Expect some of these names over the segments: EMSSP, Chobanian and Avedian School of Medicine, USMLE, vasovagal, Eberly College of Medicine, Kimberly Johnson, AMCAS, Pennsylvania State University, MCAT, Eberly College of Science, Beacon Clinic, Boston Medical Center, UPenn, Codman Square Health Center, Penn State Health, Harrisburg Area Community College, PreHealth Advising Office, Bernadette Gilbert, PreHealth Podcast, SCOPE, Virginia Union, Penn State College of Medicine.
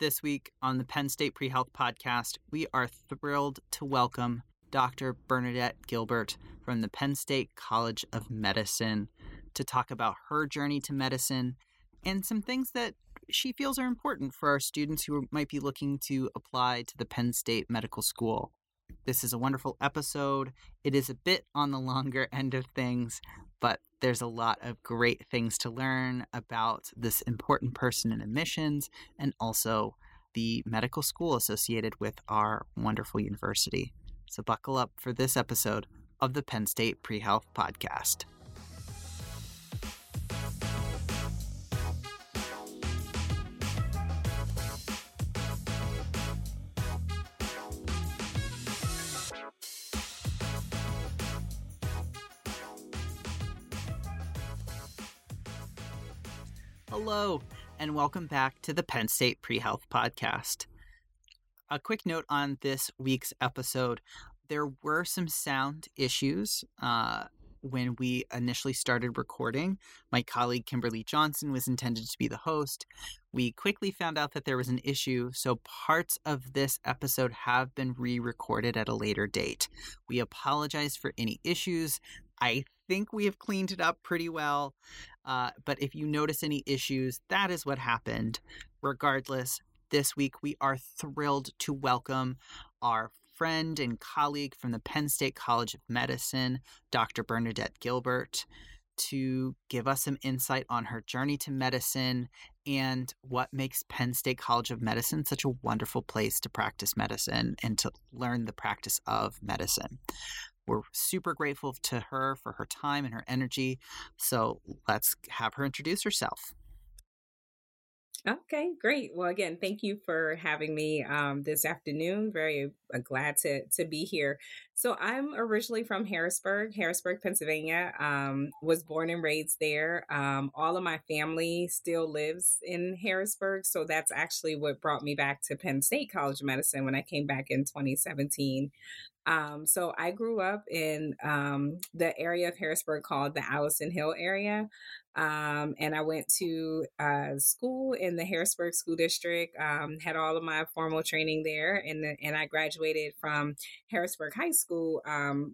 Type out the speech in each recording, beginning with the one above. This week on the Penn State PreHealth Podcast, we are thrilled to welcome Dr. Bernadette Gilbert from the Penn State College of Medicine to talk about her journey to medicine and some things that she feels are important for our students who might be looking to apply to the Penn State Medical School. This is a wonderful episode. It is a bit on the longer end of things, but there's a lot of great things to learn about this important person in admissions and also the medical school associated with our wonderful university. So buckle up for this episode of the Penn State PreHealth Podcast. Hello, and welcome back to the Penn State PreHealth Podcast. A quick note on this week's episode. There were some sound issues when we initially started recording. My colleague Kimberly Johnson was intended to be the host. We quickly found out that there was an issue, so parts of this episode have been re-recorded at a later date. We apologize for any issues. I think we have cleaned it up pretty well, but if you notice any issues, that is what happened. Regardless, this week we are thrilled to welcome our friend and colleague from the Penn State College of Medicine, Dr. Bernadette Gilbert, to give us some insight on her journey to medicine and what makes Penn State College of Medicine such a wonderful place to practice medicine and to learn the practice of medicine. We're super grateful to her for her time and her energy. So let's have her introduce herself. Okay, great. Well, again, thank you for having me this afternoon. Very glad to be here. So I'm originally from Harrisburg, Pennsylvania. Was born and raised there. All of my family still lives in Harrisburg. So that's actually what brought me back to Penn State College of Medicine when I came back in 2017. So I grew up in the area of Harrisburg called the Allison Hill area. And I went to school in the Harrisburg School District, had all of my formal training there. And I graduated from Harrisburg High School,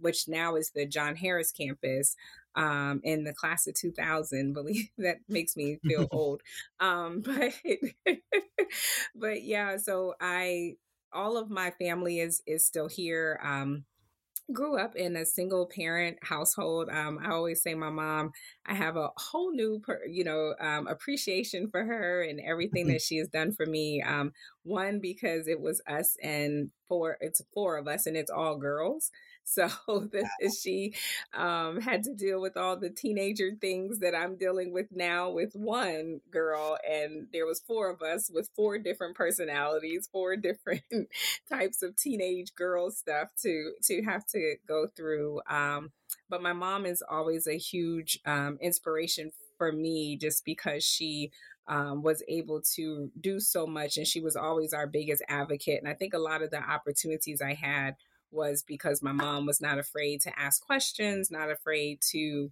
which now is the John Harris campus, in the class of 2000. Believe that makes me feel old. But yeah, so all of my family is still here. Grew up in a single parent household. I always say my mom, I have a whole new, appreciation for her and everything that she has done for me. One, because it was us and it's four of us and it's all girls. So she had to deal with all the teenager things that I'm dealing with now with one girl. And there was four of us with four different personalities, four different types of teenage girl stuff to have to go through. But my mom is always a huge inspiration for me just because she was able to do so much. And she was always our biggest advocate. And I think a lot of the opportunities I had was because my mom was not afraid to ask questions, not afraid to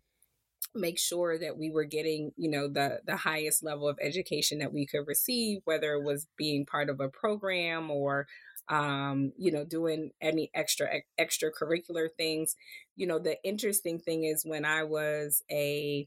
make sure that we were getting, the highest level of education that we could receive, whether it was being part of a program or, doing any extracurricular things. The interesting thing is when I was a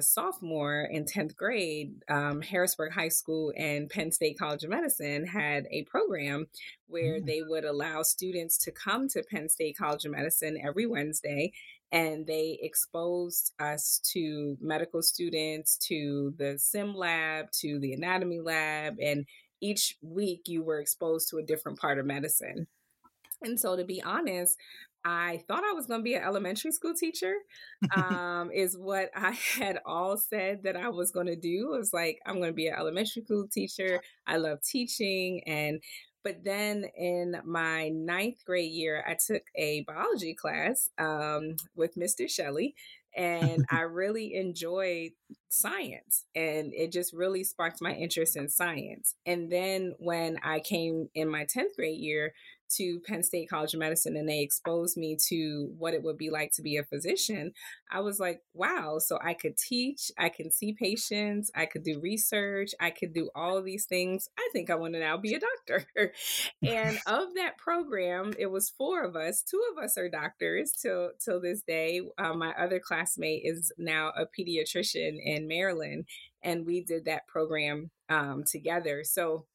sophomore in 10th grade, Harrisburg High School and Penn State College of Medicine had a program where they would allow students to come to Penn State College of Medicine every Wednesday, and they exposed us to medical students, to the sim lab, to the anatomy lab, and each week you were exposed to a different part of medicine. And so to be honest, I thought I was going to be an elementary school teacher, is what I had all said that I was going to do. It was like, I'm going to be an elementary school teacher. I love teaching. But then in my 9th grade year, I took a biology class with Mr. Shelley, and I really enjoyed science. And it just really sparked my interest in science. And then when I came in my 10th grade year to Penn State College of Medicine and they exposed me to what it would be like to be a physician, I was like, wow, so I could teach, I can see patients, I could do research, I could do all of these things. I think I want to now be a doctor. And of that program, it was 4 of us. 2 of us are doctors till this day. My other classmate is now a pediatrician in Maryland, and we did that program together. So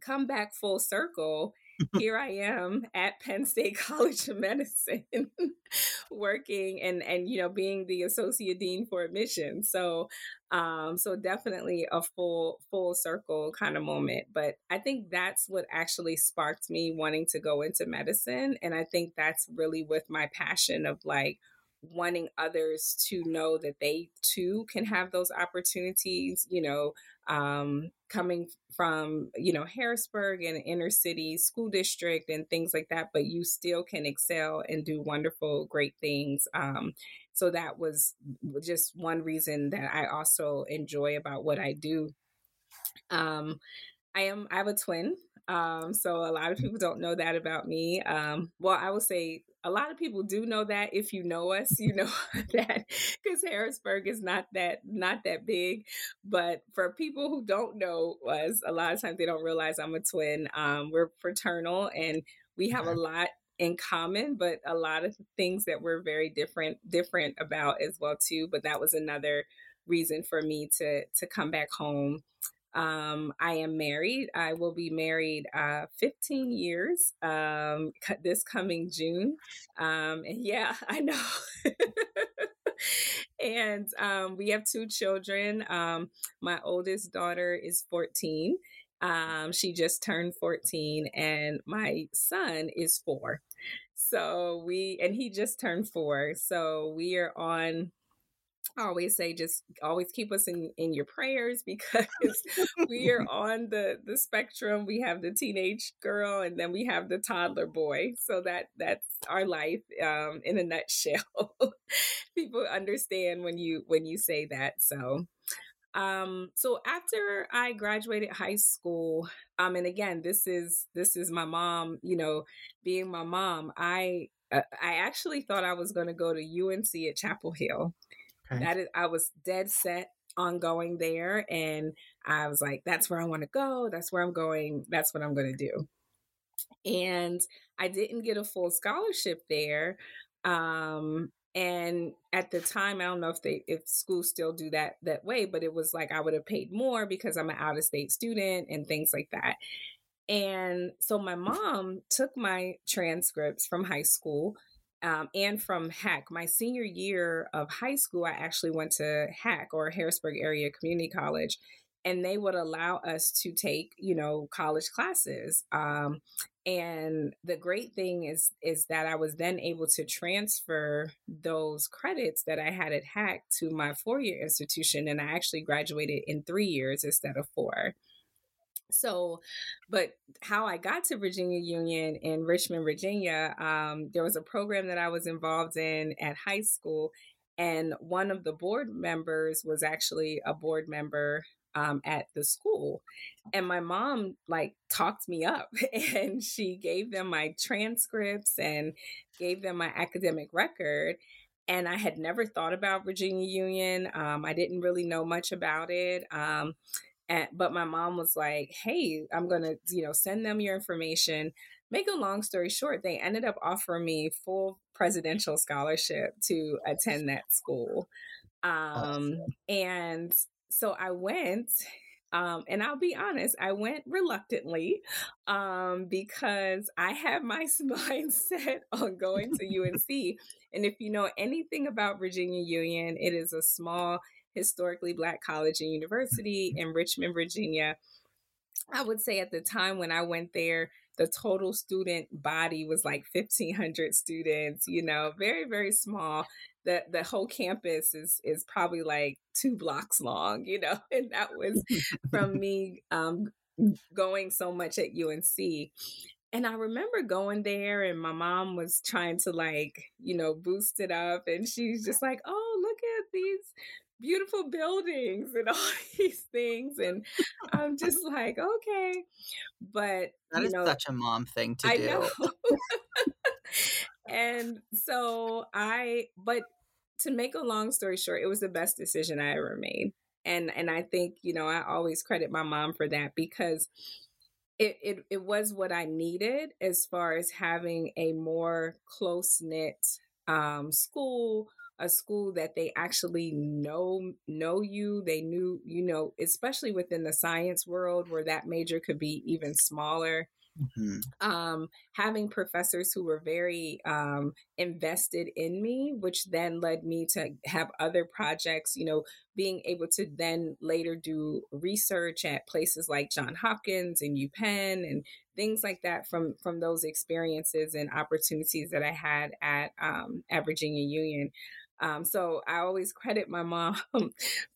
come back full circle. Here I am at Penn State College of Medicine working and, you know, being the associate dean for admissions. So, so definitely a full circle kind of moment. But I think that's what actually sparked me wanting to go into medicine. And I think that's really with my passion of like wanting others to know that they too can have those opportunities, you know, coming from, you know, Harrisburg and inner city school district and things like that, but you still can excel and do wonderful, great things. So that was just one reason that I also enjoy about what I do. I have a twin. So a lot of people don't know that about me. Well, I will say a lot of people do know that. If you know us, you know that, because Harrisburg is not that big. But for people who don't know us, a lot of times they don't realize I'm a twin. We're fraternal and we have a lot in common, but a lot of things that we're very different about as well too. But that was another reason for me to come back home. I am married. I will be married 15 years this coming June. And yeah, I know. And we have 2 children. My oldest daughter is 14. She just turned 14, and my son is 4. So he just turned 4. So we are on. I always say, just always keep us in your prayers, because we are on the spectrum. We have the teenage girl and then we have the toddler boy. So that's our life in a nutshell. People understand when you say that. So after I graduated high school, and again, this is my mom, you know, being my mom, I actually thought I was going to go to UNC at Chapel Hill. That is, I was dead set on going there. And I was like, that's where I want to go. That's where I'm going. That's what I'm going to do. And I didn't get a full scholarship there. And at the time, I don't know if schools still do that way, but it was like, I would have paid more because I'm an out-of-state student and things like that. And so my mom took my transcripts from high school and from HAC. My senior year of high school, I actually went to HAC, or Harrisburg Area Community College, and they would allow us to take, you know, college classes. And the great thing is that I was then able to transfer those credits that I had at HAC to my 4-year institution. And I actually graduated in 3 years instead of 4. So, but how I got to Virginia Union in Richmond, Virginia, there was a program that I was involved in at high school. And one of the board members was actually a board member at the school. And my mom like talked me up, and she gave them my transcripts and gave them my academic record. And I had never thought about Virginia Union. I didn't really know much about it. But my mom was like, hey, I'm going to, you know, send them your information. Make a long story short, they ended up offering me full presidential scholarship to attend that school. And so I went, and I'll be honest, I went reluctantly because I had my mindset on going to UNC. And if you know anything about Virginia Union, it is a small historically Black college and university in Richmond, Virginia. I would say at the time when I went there, the total student body was like 1,500 students, you know, very, very small. The whole campus is probably like 2 blocks long, you know, and that was from me going so much at UNC. And I remember going there and my mom was trying to like, you know, boost it up. And she's just like, oh, look at these beautiful buildings and all these things. And I'm just like, okay. But that is such a mom thing to do. I know. And so but to make a long story short, it was the best decision I ever made. And I think, I always credit my mom for that, because it was what I needed as far as having a more close-knit school, a school that they actually know you. They knew, especially within the science world where that major could be even smaller. Mm-hmm. Having professors who were very invested in me, which then led me to have other projects, being able to then later do research at places like Johns Hopkins and UPenn and things like that from those experiences and opportunities that I had at Virginia Union. So I always credit my mom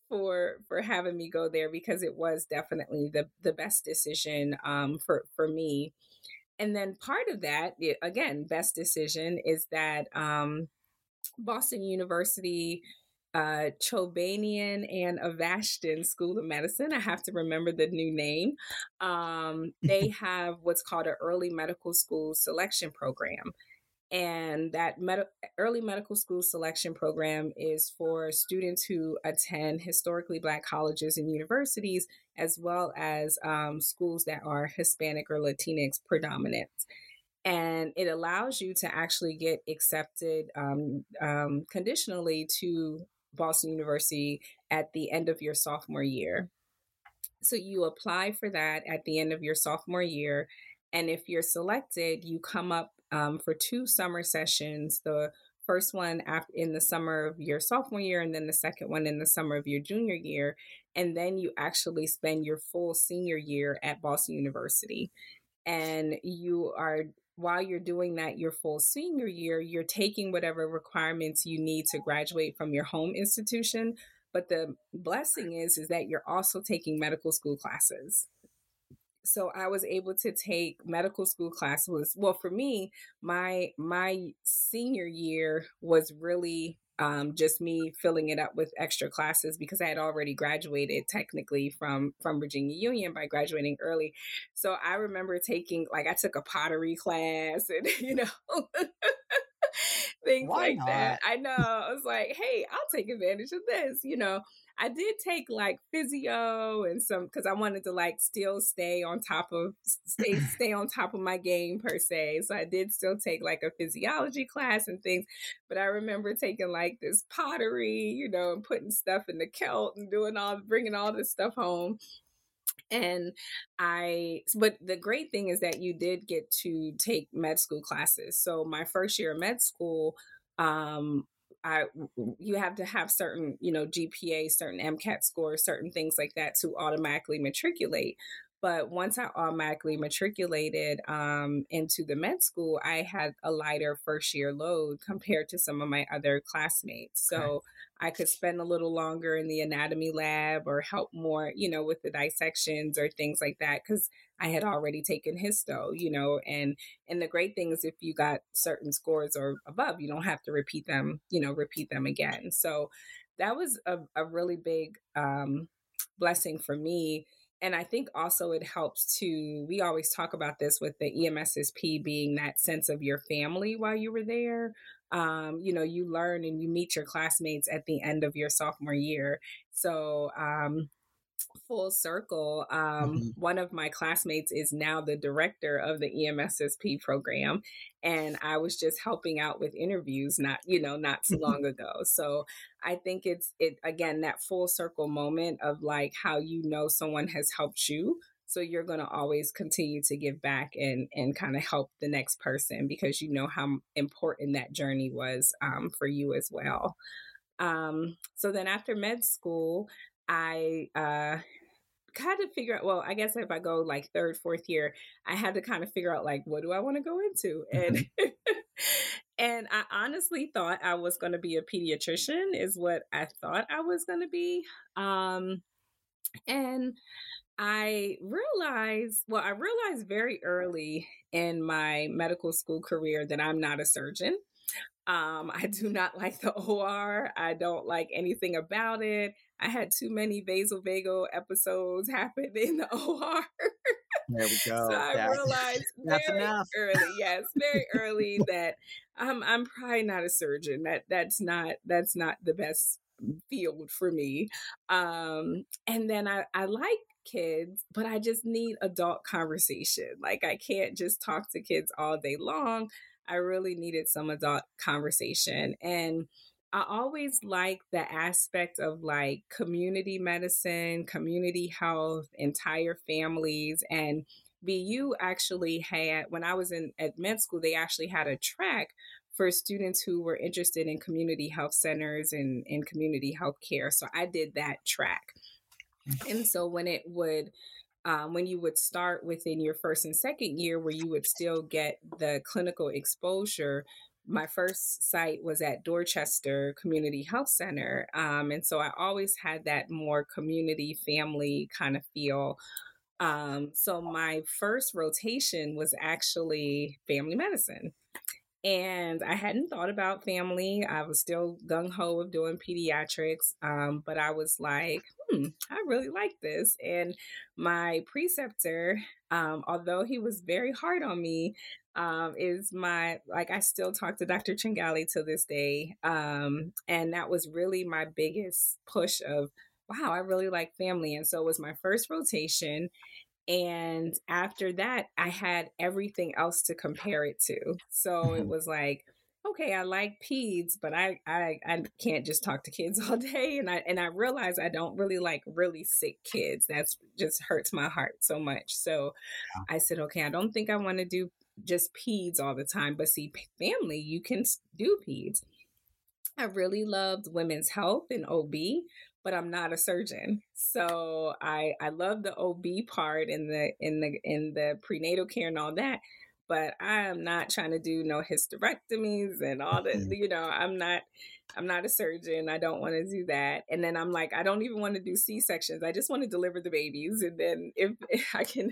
for having me go there, because it was definitely the best decision for me. And then part of that, again, best decision is that Boston University Chobanian and Avedian School of Medicine, I have to remember the new name, they have what's called an early medical school selection program. And that early medical school selection program is for students who attend historically Black colleges and universities, as well as schools that are Hispanic or Latinx predominant. And it allows you to actually get accepted conditionally to Boston University at the end of your sophomore year. So you apply for that at the end of your sophomore year. And if you're selected, you come up for 2 summer sessions, the first one in the summer of your sophomore year, and then the second one in the summer of your junior year. And then you actually spend your full senior year at Boston University. And while you're doing that, your full senior year, you're taking whatever requirements you need to graduate from your home institution. But the blessing is that you're also taking medical school classes. So I was able to take medical school classes. Well, for me, my senior year was really just me filling it up with extra classes, because I had already graduated technically from Virginia Union by graduating early. So I remember I took a pottery class and, things like that. I know. I was like, hey, I'll take advantage of this. I did take physio and some, because I wanted to still stay on top of my game per se. So I did still take a physiology class and things. But I remember taking this pottery, and putting stuff in the kilt and bringing all this stuff home. But the great thing is that you did get to take med school classes. So my first year of med school, you have to have certain, GPA, certain MCAT scores, certain things like that to automatically matriculate. But once I automatically matriculated into the med school, I had a lighter first year load compared to some of my other classmates. Okay. So I could spend a little longer in the anatomy lab or help more, with the dissections or things like that, because I had already taken histo, and the great thing is if you got certain scores or above, you don't have to repeat them again. So that was a really big blessing for me. And I think also it helps we always talk about this with the EMSSP being that sense of your family while you were there. You learn and you meet your classmates at the end of your sophomore year. So full circle, mm-hmm. One of my classmates is now the director of the EMSSP program. And I was just helping out with interviews, not so long ago. So I think it's again, that full circle moment of how, someone has helped you. So you're going to always continue to give back and kind of help the next person, because how important that journey was for you as well. So then after med school, I kind of figure out, well, I guess if I go third, fourth year, I had to kind of figure out what do I want to go into? And and I honestly thought I was going to be a pediatrician is what I thought I was going to be. And I realized very early in my medical school career that I'm not a surgeon. I do not like the OR. I don't like anything about it. I had too many vasovagal episodes happen in the OR. There we go. So I realized very early that I'm probably not a surgeon. That's not the best field for me. And then I like kids, but I just need adult conversation. Like, I can't just talk to kids all day long. I really needed some adult conversation. And I always like the aspect of like community medicine, community health, entire families. And BU actually had, when I was at med school, they actually had a track for students who were interested in community health centers and community health care. So I did that track. And so when you would start within your first and second year, where you would still get the clinical exposure, my first site was at Dorchester Community Health Center. And so I always had that more community, family kind of feel. So my first rotation was actually family medicine. And I hadn't thought about family. I was still gung-ho of doing pediatrics, but I was like, I really like this. And my preceptor, although he was very hard on me, I still talk to Dr. Tringali to this day. And that was really my biggest push of, wow, I really like family. And so it was my first rotation. And after that, I had everything else to compare it to. So it was like, okay, I like peds, but I can't just talk to kids all day. And I realized I don't really like really sick kids. That's just hurts my heart so much. So yeah. I said, okay, I don't think I want to do just peds all the time. But see, family, you can do peds. I really loved women's health and OB, but I'm not a surgeon. So I love the OB part and the prenatal care and all that, but I am not trying to do no hysterectomies and all that, I'm not a surgeon. I don't want to do that. And then I'm like, I don't even want to do C-sections. I just want to deliver the babies. And then if I can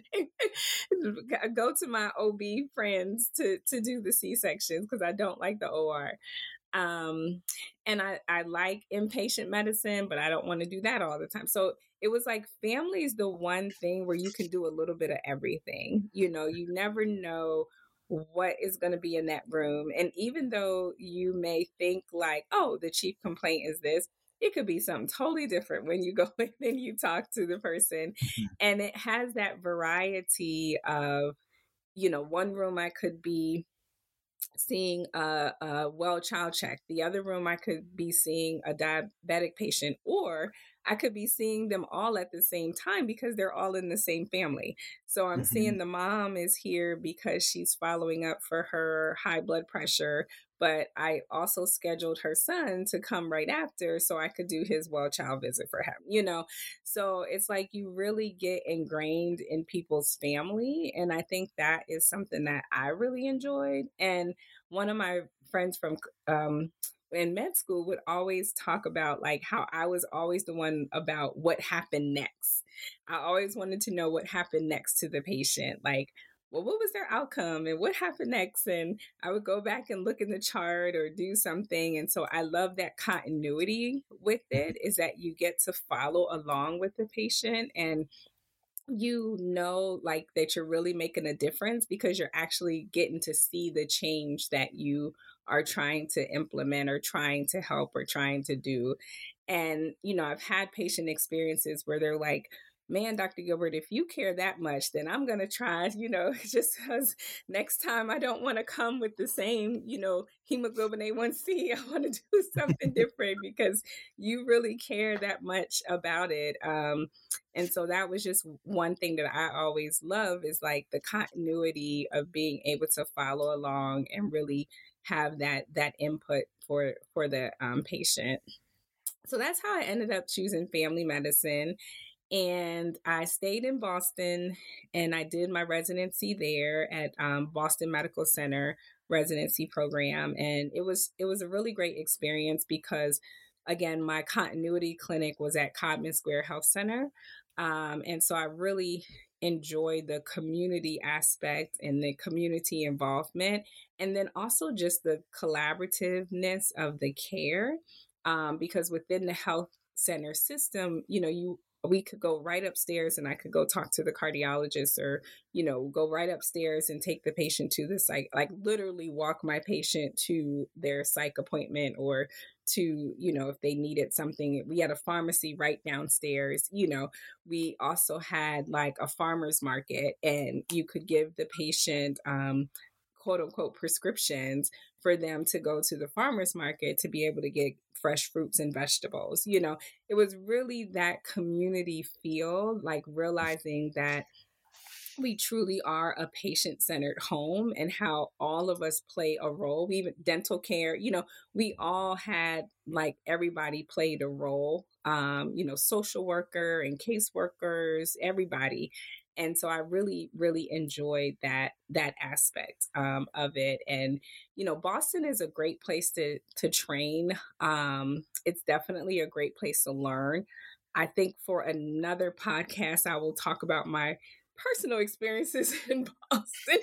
go to my OB friends to do the C-sections, because I don't like the OR. And I like inpatient medicine, but I don't want to do that all the time. So it was like family is the one thing where you can do a little bit of everything. You know, you never know what is going to be in that room. And even though you may think like, oh, the chief complaint is this, it could be something totally different when you go in and you talk to the person. And it has that variety of, one room I could be seeing a well child check. The other room, I could be seeing a diabetic patient, or I could be seeing them all at the same time because they're all in the same family. So I'm seeing the mom is here because she's following up for her high blood pressure, but I also scheduled her son to come right after so I could do his well child visit for him, So it's like you really get ingrained in people's family. And I think that is something that I really enjoyed. And one of my friends from in med school would always talk about like how I was always the one about what happened next. I always wanted to know what happened next to the patient. Like, well, what was their outcome and what happened next? And I would go back and look in the chart or do something. And so I love that continuity with it, is that you get to follow along with the patient and like that you're really making a difference because you're actually getting to see the change that you are trying to implement or trying to help or trying to do. And, I've had patient experiences where they're like, man, Dr. Gilbert, if you care that much, then I'm going to try, just because next time I don't want to come with the same, hemoglobin A1C. I want to do something different because you really care that much about it. And so that was just one thing that I always love is like the continuity of being able to follow along and really have that input for the patient. So that's how I ended up choosing family medicine. And I stayed in Boston and I did my residency there at Boston Medical Center residency program. And it was a really great experience because, again, my continuity clinic was at Codman Square Health Center. And so I really enjoy the community aspect and the community involvement. And then also just the collaborativeness of the care, because within the health center system, we could go right upstairs and I could go talk to the cardiologist or, go right upstairs and take the patient to the psych, like literally walk my patient to their psych appointment or to, if they needed something. We had a pharmacy right downstairs. We also had like a farmer's market, and you could give the patient, quote unquote, prescriptions for them to go to the farmer's market to be able to get fresh fruits and vegetables. It was really that community feel, like realizing that we truly are a patient-centered home and how all of us play a role. We even dental care, we all had, like, everybody played a role, social worker and caseworkers, everybody. And so I really, really enjoyed that aspect of it. And, Boston is a great place to train. It's definitely a great place to learn. I think for another podcast, I will talk about my personal experiences in Boston.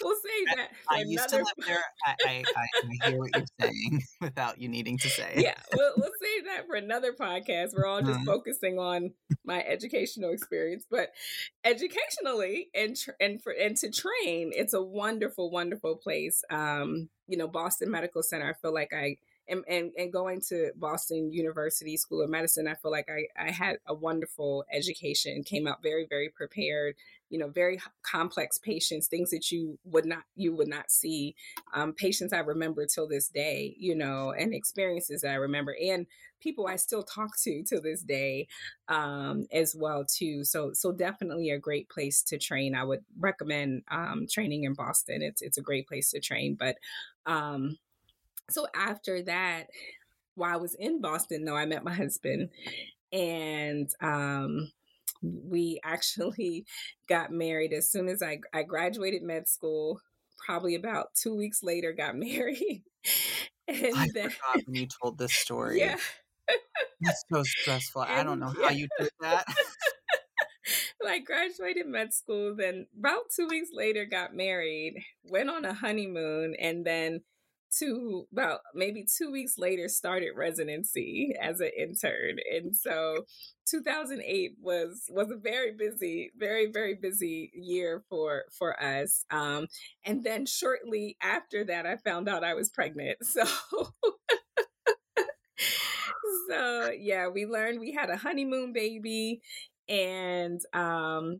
We'll save that. I used to live there. I hear what you're saying without you needing to say it. Yeah, we'll save that for another podcast. We're all just focusing on my educational experience, but educationally and to train, it's a wonderful, wonderful place. Boston Medical Center. I feel like and going to Boston University School of Medicine, I feel like I had a wonderful education, came out very, very prepared, very complex patients, things that you would not see, patients I remember till this day, and experiences that I remember, and people I still talk to this day, as well too. So definitely a great place to train. I would recommend training in Boston. It's a great place to train, but. So after that, while I was in Boston, though, I met my husband, and we actually got married as soon as I graduated med school, probably about 2 weeks later, got married. And I forgot when you told this story. Yeah. That's so stressful. I don't know how you did that. I graduated med school, then about 2 weeks later, got married, went on a honeymoon, and then about maybe 2 weeks later, started residency as an intern. And so 2008 was a very busy, very, very busy year for us. And then shortly after that, I found out I was pregnant. So yeah, we learned we had a honeymoon baby. And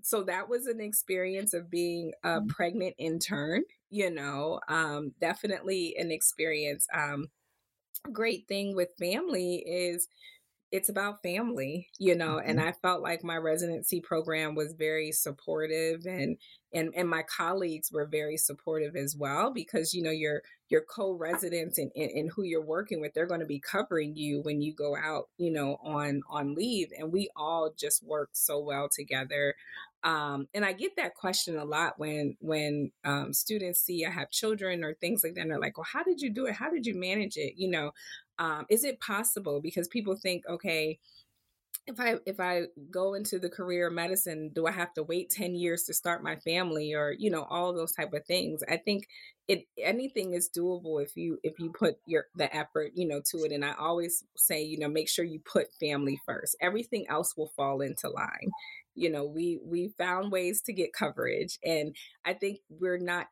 so that was an experience of being a pregnant intern, definitely an experience. Great thing with family is it's about family, and I felt like my residency program was very supportive, and my colleagues were very supportive as well, because, your co-residents and who you're working with, they're going to be covering you when you go out, on leave. And we all just worked so well together. And I get that question a lot when students see I have children or things like that. And they're like, well, how did you do it? How did you manage it? Is it possible? Because people think, okay, if I go into the career of medicine, do I have to wait 10 years to start my family, or, all those type of things? I think anything is doable if you put the effort, to it. And I always say, make sure you put family first. Everything else will fall into line. We found ways to get coverage, and I think we're not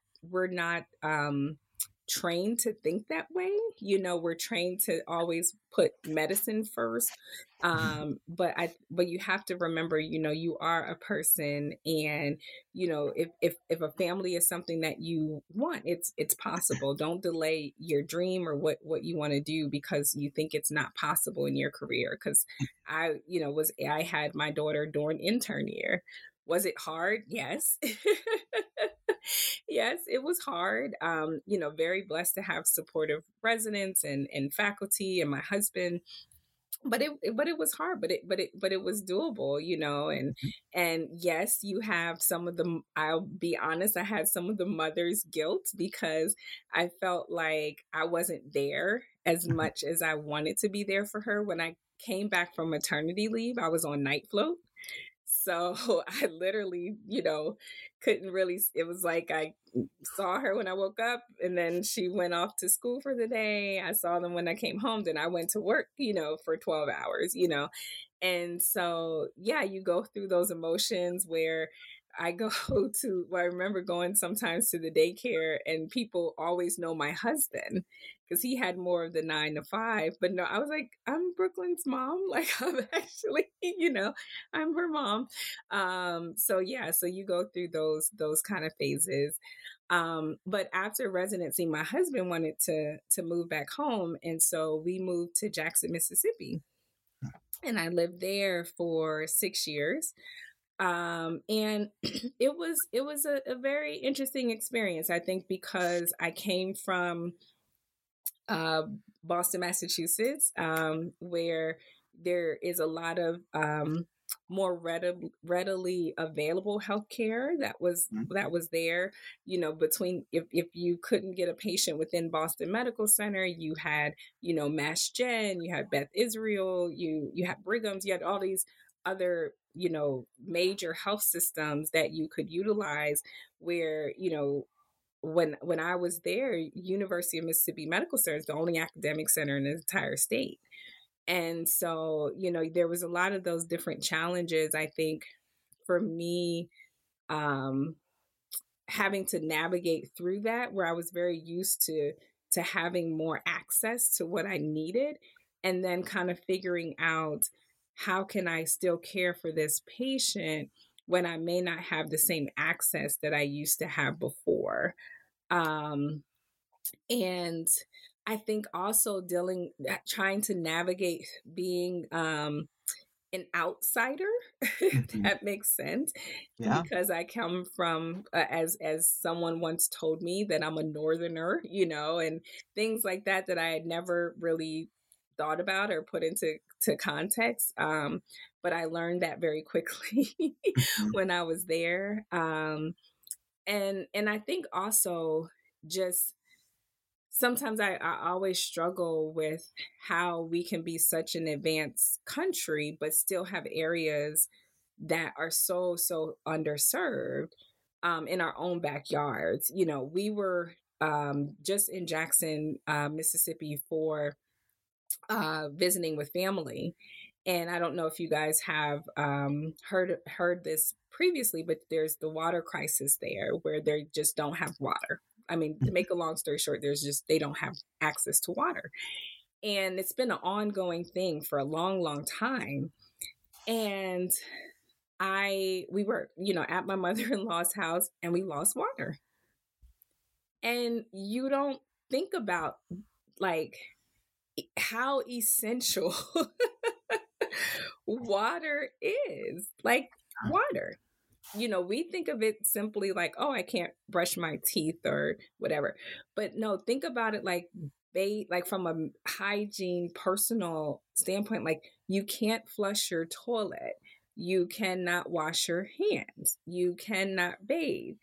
trained to think that way. We're trained to always put medicine first. But you have to remember, you are a person, and, if a family is something that you want, it's possible. Don't delay your dream or what you want to do because you think it's not possible in your career. Cause I had my daughter during intern year. Was it hard? Yes. Yes, it was hard. Very blessed to have supportive residents and faculty and my husband, but it was hard, but it was doable, and yes, you have some of the, I'll be honest, I had some of the mother's guilt because I felt like I wasn't there as much as I wanted to be there for her when I came back from maternity leave, I was on night float. So I literally, couldn't really, it was like I saw her when I woke up and then she went off to school for the day. I saw them when I came home, then I went to work, for 12 hours, And so, yeah, you go through those emotions where I remember going sometimes to the daycare and people always know my husband because he had more of the 9 to 5, but no, I was like, I'm Brooklyn's mom. Like I'm actually, I'm her mom. So you go through those kind of phases. But after residency, my husband wanted to move back home. And so we moved to Jackson, Mississippi, and I lived there for 6 years. And it was a very interesting experience, I think, because I came from Boston, Massachusetts, where there is a lot of more readily available healthcare that was there. Between if you couldn't get a patient within Boston Medical Center, you had Mass Gen, you had Beth Israel, you had Brigham's, you had all these other major health systems that you could utilize where, when I was there, University of Mississippi Medical Center is the only academic center in the entire state. And so, there was a lot of those different challenges, I think, for me, having to navigate through that, where I was very used to having more access to what I needed, and then kind of figuring out, how can I still care for this patient when I may not have the same access that I used to have before? And I think also trying to navigate being an outsider, if that makes sense, because I come from, as someone once told me, that I'm a northerner, and things like that I had never really thought about or put into context. But I learned that very quickly when I was there. And I think also just sometimes I always struggle with how we can be such an advanced country, but still have areas that are so, so underserved in our own backyards. We were just in Jackson, Mississippi for visiting with family. And I don't know if you guys have heard this previously, but there's the water crisis there where they just don't have water. I mean, to make a long story short, they don't have access to water. And it's been an ongoing thing for a long, long time. And we were, at my mother-in-law's house and we lost water. And you don't think about how essential water is. Water. We think of it simply like, oh, I can't brush my teeth or whatever. But no, think about it from a hygiene personal standpoint, you can't flush your toilet. You cannot wash your hands. You cannot bathe.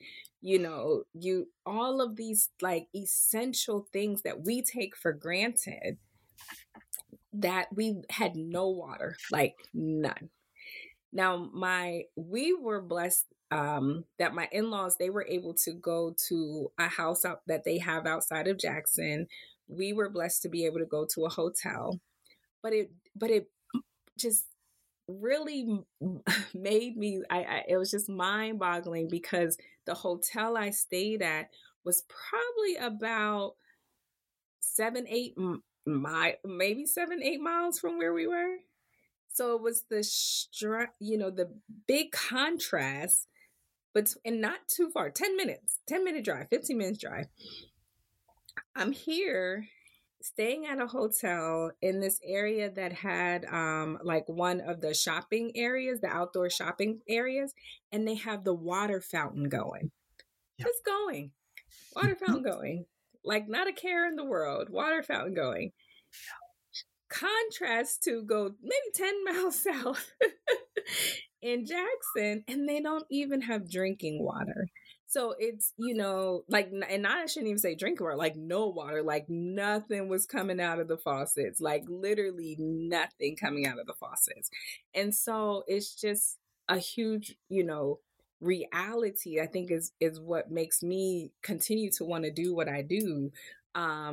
All of these essential things that we take for granted, that we had no water, none. Now, we were blessed that my in-laws, they were able to go to a house that they have outside of Jackson. We were blessed to be able to go to a hotel, but it just really made me, it was just mind boggling because the hotel I stayed at was probably about 7-8 miles from where we were. So it was the big contrast, and not too far, 10-minute drive, 15-minute drive. I'm here staying at a hotel in this area that had one of the shopping areas, the outdoor shopping areas, and they have the water fountain going. Yep. Just going. Water fountain going. Not a care in the world. Water fountain going. Contrast to go maybe 10 miles south in Jackson, and they don't even have drinking water. So it's, you know, like, and I shouldn't even say drink water, like no water, like nothing was coming out of the faucets, like literally nothing coming out of the faucets. And so it's just a huge, you know, reality, I think is what makes me continue to want to do what I do.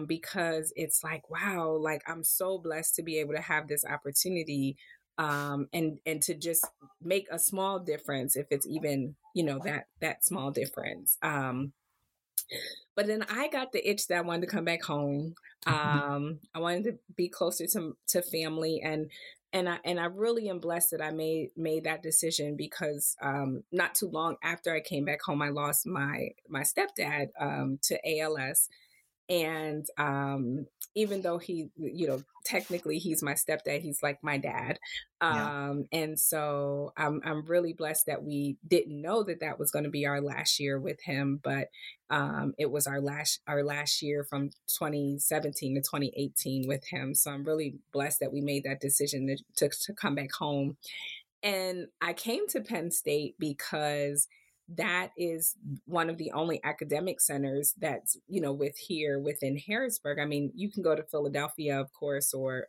Because it's like, wow, like I'm so blessed to be able to have this opportunity, and to just make a small difference, if it's even, you know, that small difference. But then I got the itch that I wanted to come back home. I wanted to be closer to family, and I really am blessed that I made that decision, because not too long after I came back home, I lost my stepdad to ALS. And even though he, you know, technically he's my stepdad, he's like my dad. Yeah. And so I'm really blessed that we didn't know that was going to be our last year with him, but it was our last year from 2017 to 2018 with him. So I'm really blessed that we made that decision to come back home. And I came to Penn State because that is one of the only academic centers that's, you know, within Harrisburg. I mean, you can go to Philadelphia, of course, or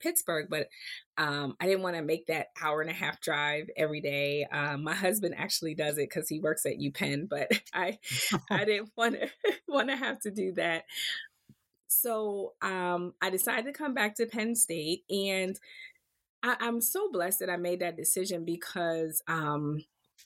Pittsburgh, but I didn't want to make that hour and a half drive every day. My husband actually does it because he works at UPenn, but I didn't want to have to do that. So I decided to come back to Penn State, and I'm so blessed that I made that decision, because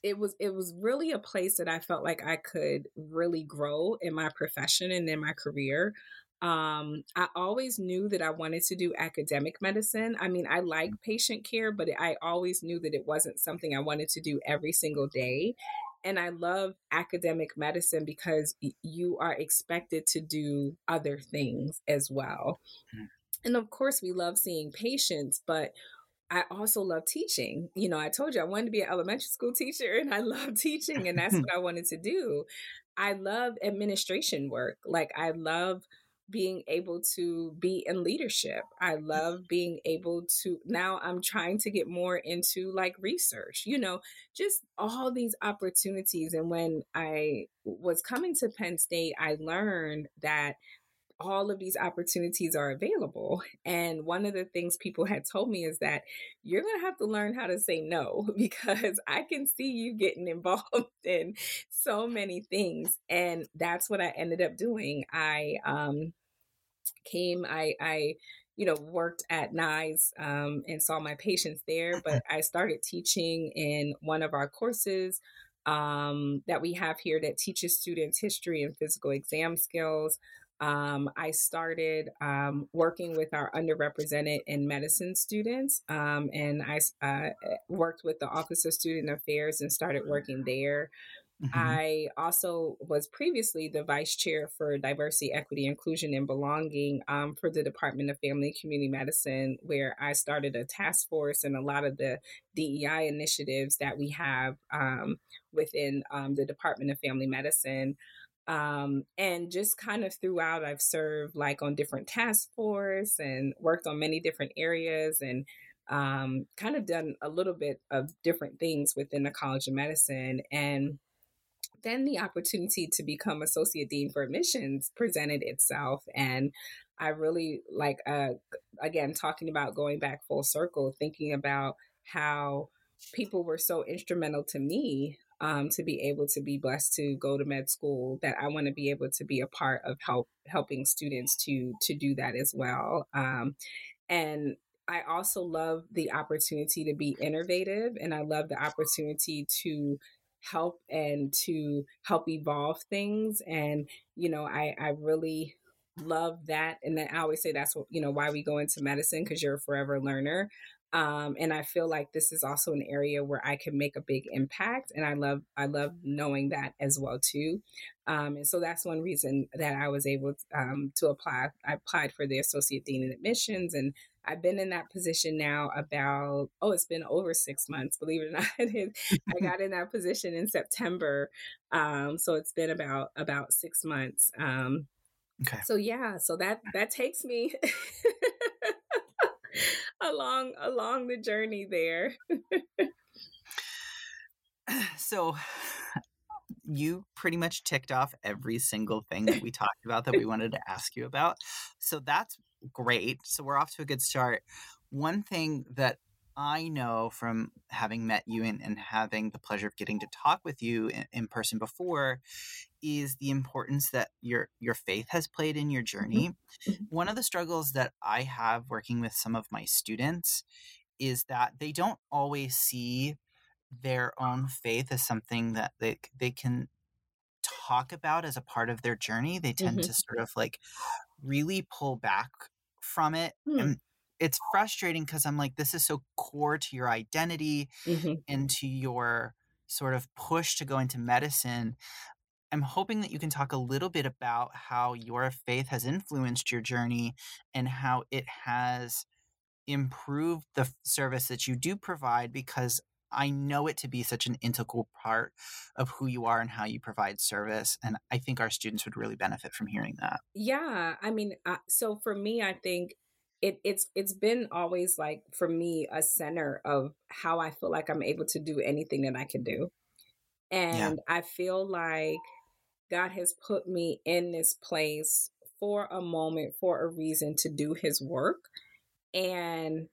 it was really a place that I felt like I could really grow in my profession and in my career. I always knew that I wanted to do academic medicine. I mean, I like patient care, but I always knew that it wasn't something I wanted to do every single day. And I love academic medicine because you are expected to do other things as well. And of course, we love seeing patients, but I also love teaching. You know, I told you I wanted to be an elementary school teacher, and I love teaching, and that's what I wanted to do. I love administration work. Like, I love being able to be in leadership. I love being able to, now I'm trying to get more into like research, you know, just all these opportunities. And when I was coming to Penn State, I learned that all of these opportunities are available. And one of the things people had told me is that you're going to have to learn how to say no, because I can see you getting involved in so many things. And that's what I ended up doing. I worked at NICE and saw my patients there, but I started teaching in one of our courses that we have here that teaches students history and physical exam skills. I started working with our underrepresented in medicine students, and I worked with the Office of Student Affairs and started working there. Mm-hmm. I also was previously the vice chair for diversity, equity, inclusion, and belonging for the Department of Family and Community Medicine, where I started a task force and a lot of the DEI initiatives that we have within the Department of Family Medicine. And just kind of throughout, I've served like on different task force and worked on many different areas, and kind of done a little bit of different things within the College of Medicine. And then the opportunity to become Associate Dean for Admissions presented itself. And I really like, again, talking about going back full circle, thinking about how people were so instrumental to me to be able to be blessed to go to med school, that I want to be able to be a part of helping students to do that as well. And I also love the opportunity to be innovative, and I love the opportunity to help and to help evolve things. And, you know, I really love that. And then I always say that's what, you know, why we go into medicine, because you're a forever learner. And I feel like this is also an area where I can make a big impact. And I love knowing that as well, too. And so that's one reason that I was able to apply. I applied for the Associate Dean in Admissions, and I've been in that position now about, it's been over 6 months, believe it or not. I got in that position in September. So it's been about 6 months. Okay. So, yeah, so that takes me along the journey there. So you pretty much ticked off every single thing that we talked about that we wanted to ask you about. So that's great. So we're off to a good start. One thing that I know from having met you and having the pleasure of getting to talk with you in person before is the importance that your faith has played in your journey. One of the struggles that I have working with some of my students is that they don't always see their own faith as something that they can talk about as a part of their journey. They tend to sort of like really pull back from it. And it's frustrating because I'm like, this is so core to your identity and to your sort of push to go into medicine. I'm hoping that you can talk a little bit about how your faith has influenced your journey and how it has improved the service that you do provide, because I know it to be such an integral part of who you are and how you provide service. And I think our students would really benefit from hearing that. Yeah. I mean, so for me, I think it's been always like, for me, a center of how I feel like I'm able to do anything that I can do. And I feel like God has put me in this place for a moment, for a reason, to do his work. And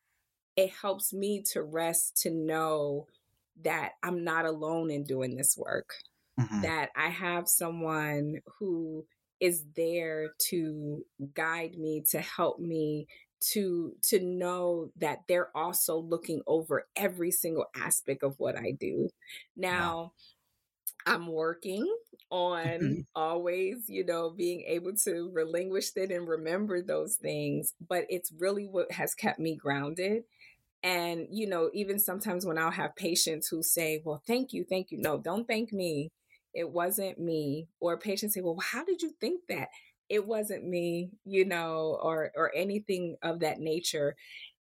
it helps me to rest, to know that I'm not alone in doing this work, that I have someone who is there to guide me, to help me, to know that they're also looking over every single aspect of what I do. Now, I'm working on always, you know, being able to relinquish it and remember those things, but it's really what has kept me grounded. And, you know, even sometimes when I'll have patients who say, well, thank you. No, don't thank me. It wasn't me. Or patients say, well, how did you think that? It wasn't me, you know, or anything of that nature.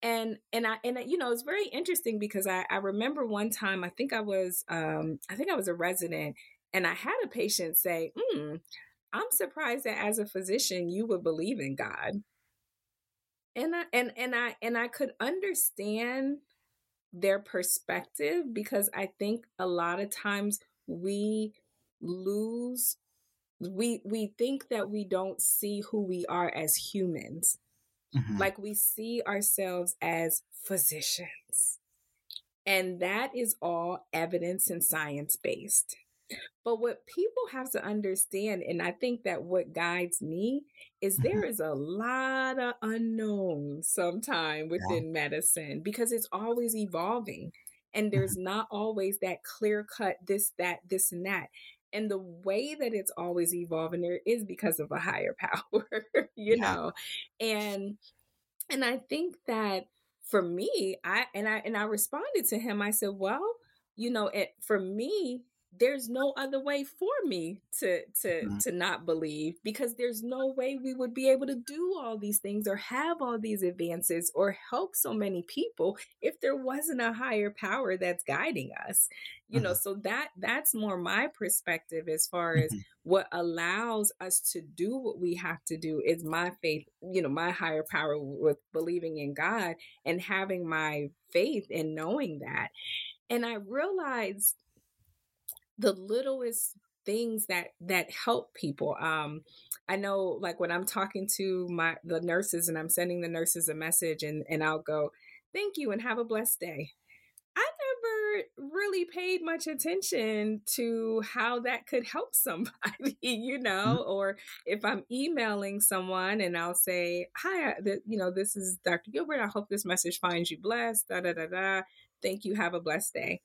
And I, you know, it's very interesting because I remember one time, I think I was a resident, and I had a patient say, I'm surprised that as a physician, you would believe in God. And I could understand their perspective, because I think a lot of times we think that we don't see who we are as humans. Like, we see ourselves as physicians, and that is all evidence and science based. But what people have to understand, and I think that what guides me, is there is a lot of unknowns sometime within medicine, because it's always evolving, and there's not always that clear cut, this and that. And the way that it's always evolving there is because of a higher power, you know? And I think that for me, I responded to him. I said, well, you know, for me, there's no other way for me to not believe, because there's no way we would be able to do all these things or have all these advances or help so many people if there wasn't a higher power that's guiding us. You know, so that's more my perspective as far as what allows us to do what we have to do is my faith, you know, my higher power, with believing in God and having my faith and knowing that. And I realized the littlest things that help people. I know, like, when I'm talking to the nurses, and I'm sending the nurses a message, and I'll go, thank you and have a blessed day. I never really paid much attention to how that could help somebody, you know, or if I'm emailing someone and I'll say, hi, you know, this is Dr. Gilbert. I hope this message finds you blessed. Da, da, da, da. Thank you. Have a blessed day.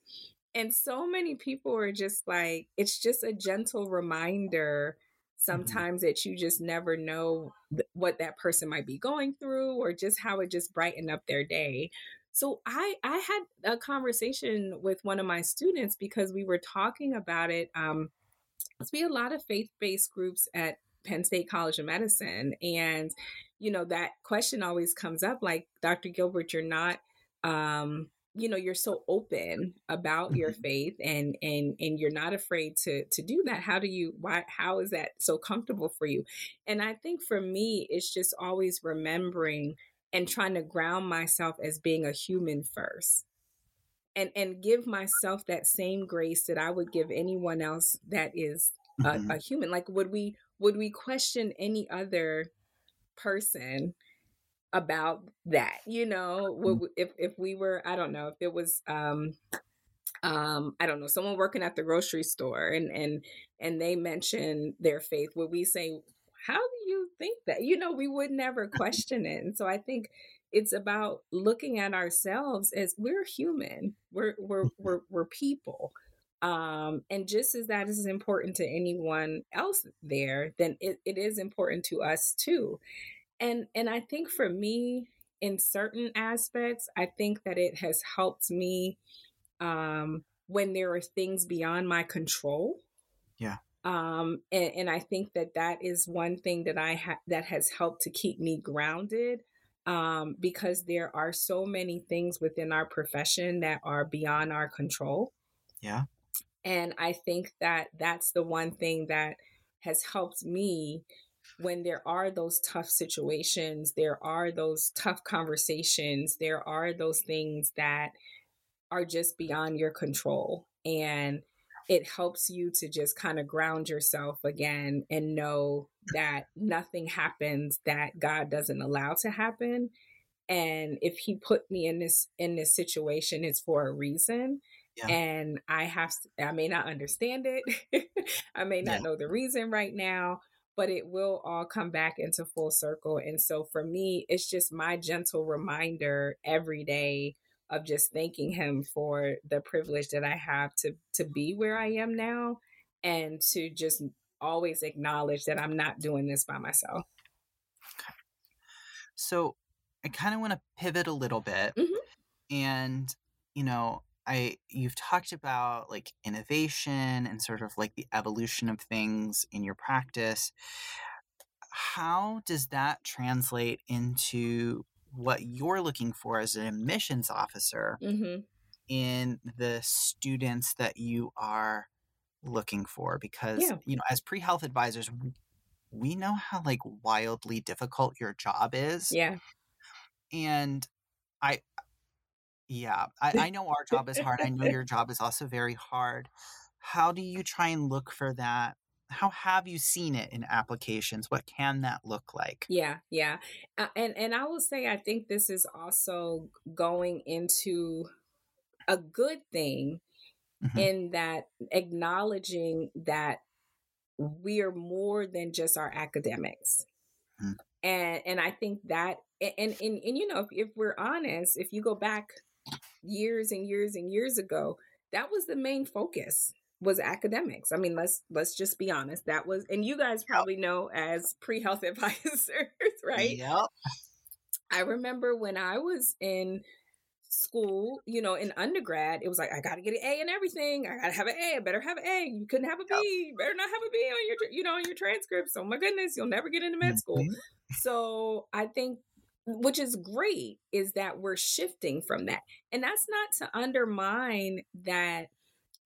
And so many people are just like, it's just a gentle reminder sometimes that you just never know what that person might be going through, or just how it just brightened up their day. So I had a conversation with one of my students, because we were talking about it. There's been a lot of faith-based groups at Penn State College of Medicine. And, you know, that question always comes up, like, Dr. Gilbert, you're not, you know, you're so open about your faith, and you're not afraid to do that. How is that so comfortable for you? And I think for me, it's just always remembering and trying to ground myself as being a human first. and give myself that same grace that I would give anyone else that is a human. Like, would we question any other person about that? You know, if we were, I don't know, if it was, I don't know, someone working at the grocery store and they mention their faith, would we say, how do you think that? You know, we would never question it. And so I think it's about looking at ourselves as we're human, we're people. And just as that is important to anyone else there, then it is important to us too. And I think for me, in certain aspects, I think that it has helped me when there are things beyond my control. Yeah. And I think that is one thing that I that has helped to keep me grounded, because there are so many things within our profession that are beyond our control. Yeah. And I think that that's the one thing that has helped me when there are those tough situations, there are those tough conversations, there are those things that are just beyond your control. And it helps you to just kind of ground yourself again and know that nothing happens that God doesn't allow to happen. And if he put me in this situation, it's for a reason. Yeah. And I may not understand it. I may not know the reason right now, but it will all come back into full circle. And so for me, it's just my gentle reminder every day of just thanking him for the privilege that I have to be where I am now, and to just always acknowledge that I'm not doing this by myself. Okay. So I kind of want to pivot a little bit. Mm-hmm. And, you know, you've talked about like innovation and sort of like the evolution of things in your practice. How does that translate into what you're looking for as an admissions officer in the students that you are looking for? Because, you know, as pre-health advisors, we know how like wildly difficult your job is. Yeah. And I know our job is hard. I know your job is also very hard. How do you try and look for that? How have you seen it in applications? What can that look like? Yeah. And I will say, I think this is also going into a good thing in that acknowledging that we are more than just our academics. Mm-hmm. And I think that, and you know, if we're honest, if you go back years and years and years ago, that was the main focus, was academics. I mean, let's just be honest. That was, and you guys probably know as pre-health advisors, right? Yep. I remember when I was in school, you know, in undergrad, it was like, I got to get an A in everything. I got to have an A. I better have an A. You couldn't have a B. You better not have a B on your, you know, on your transcripts. Oh my goodness, you'll never get into med school. So I think, which is great, is that we're shifting from that. And that's not to undermine that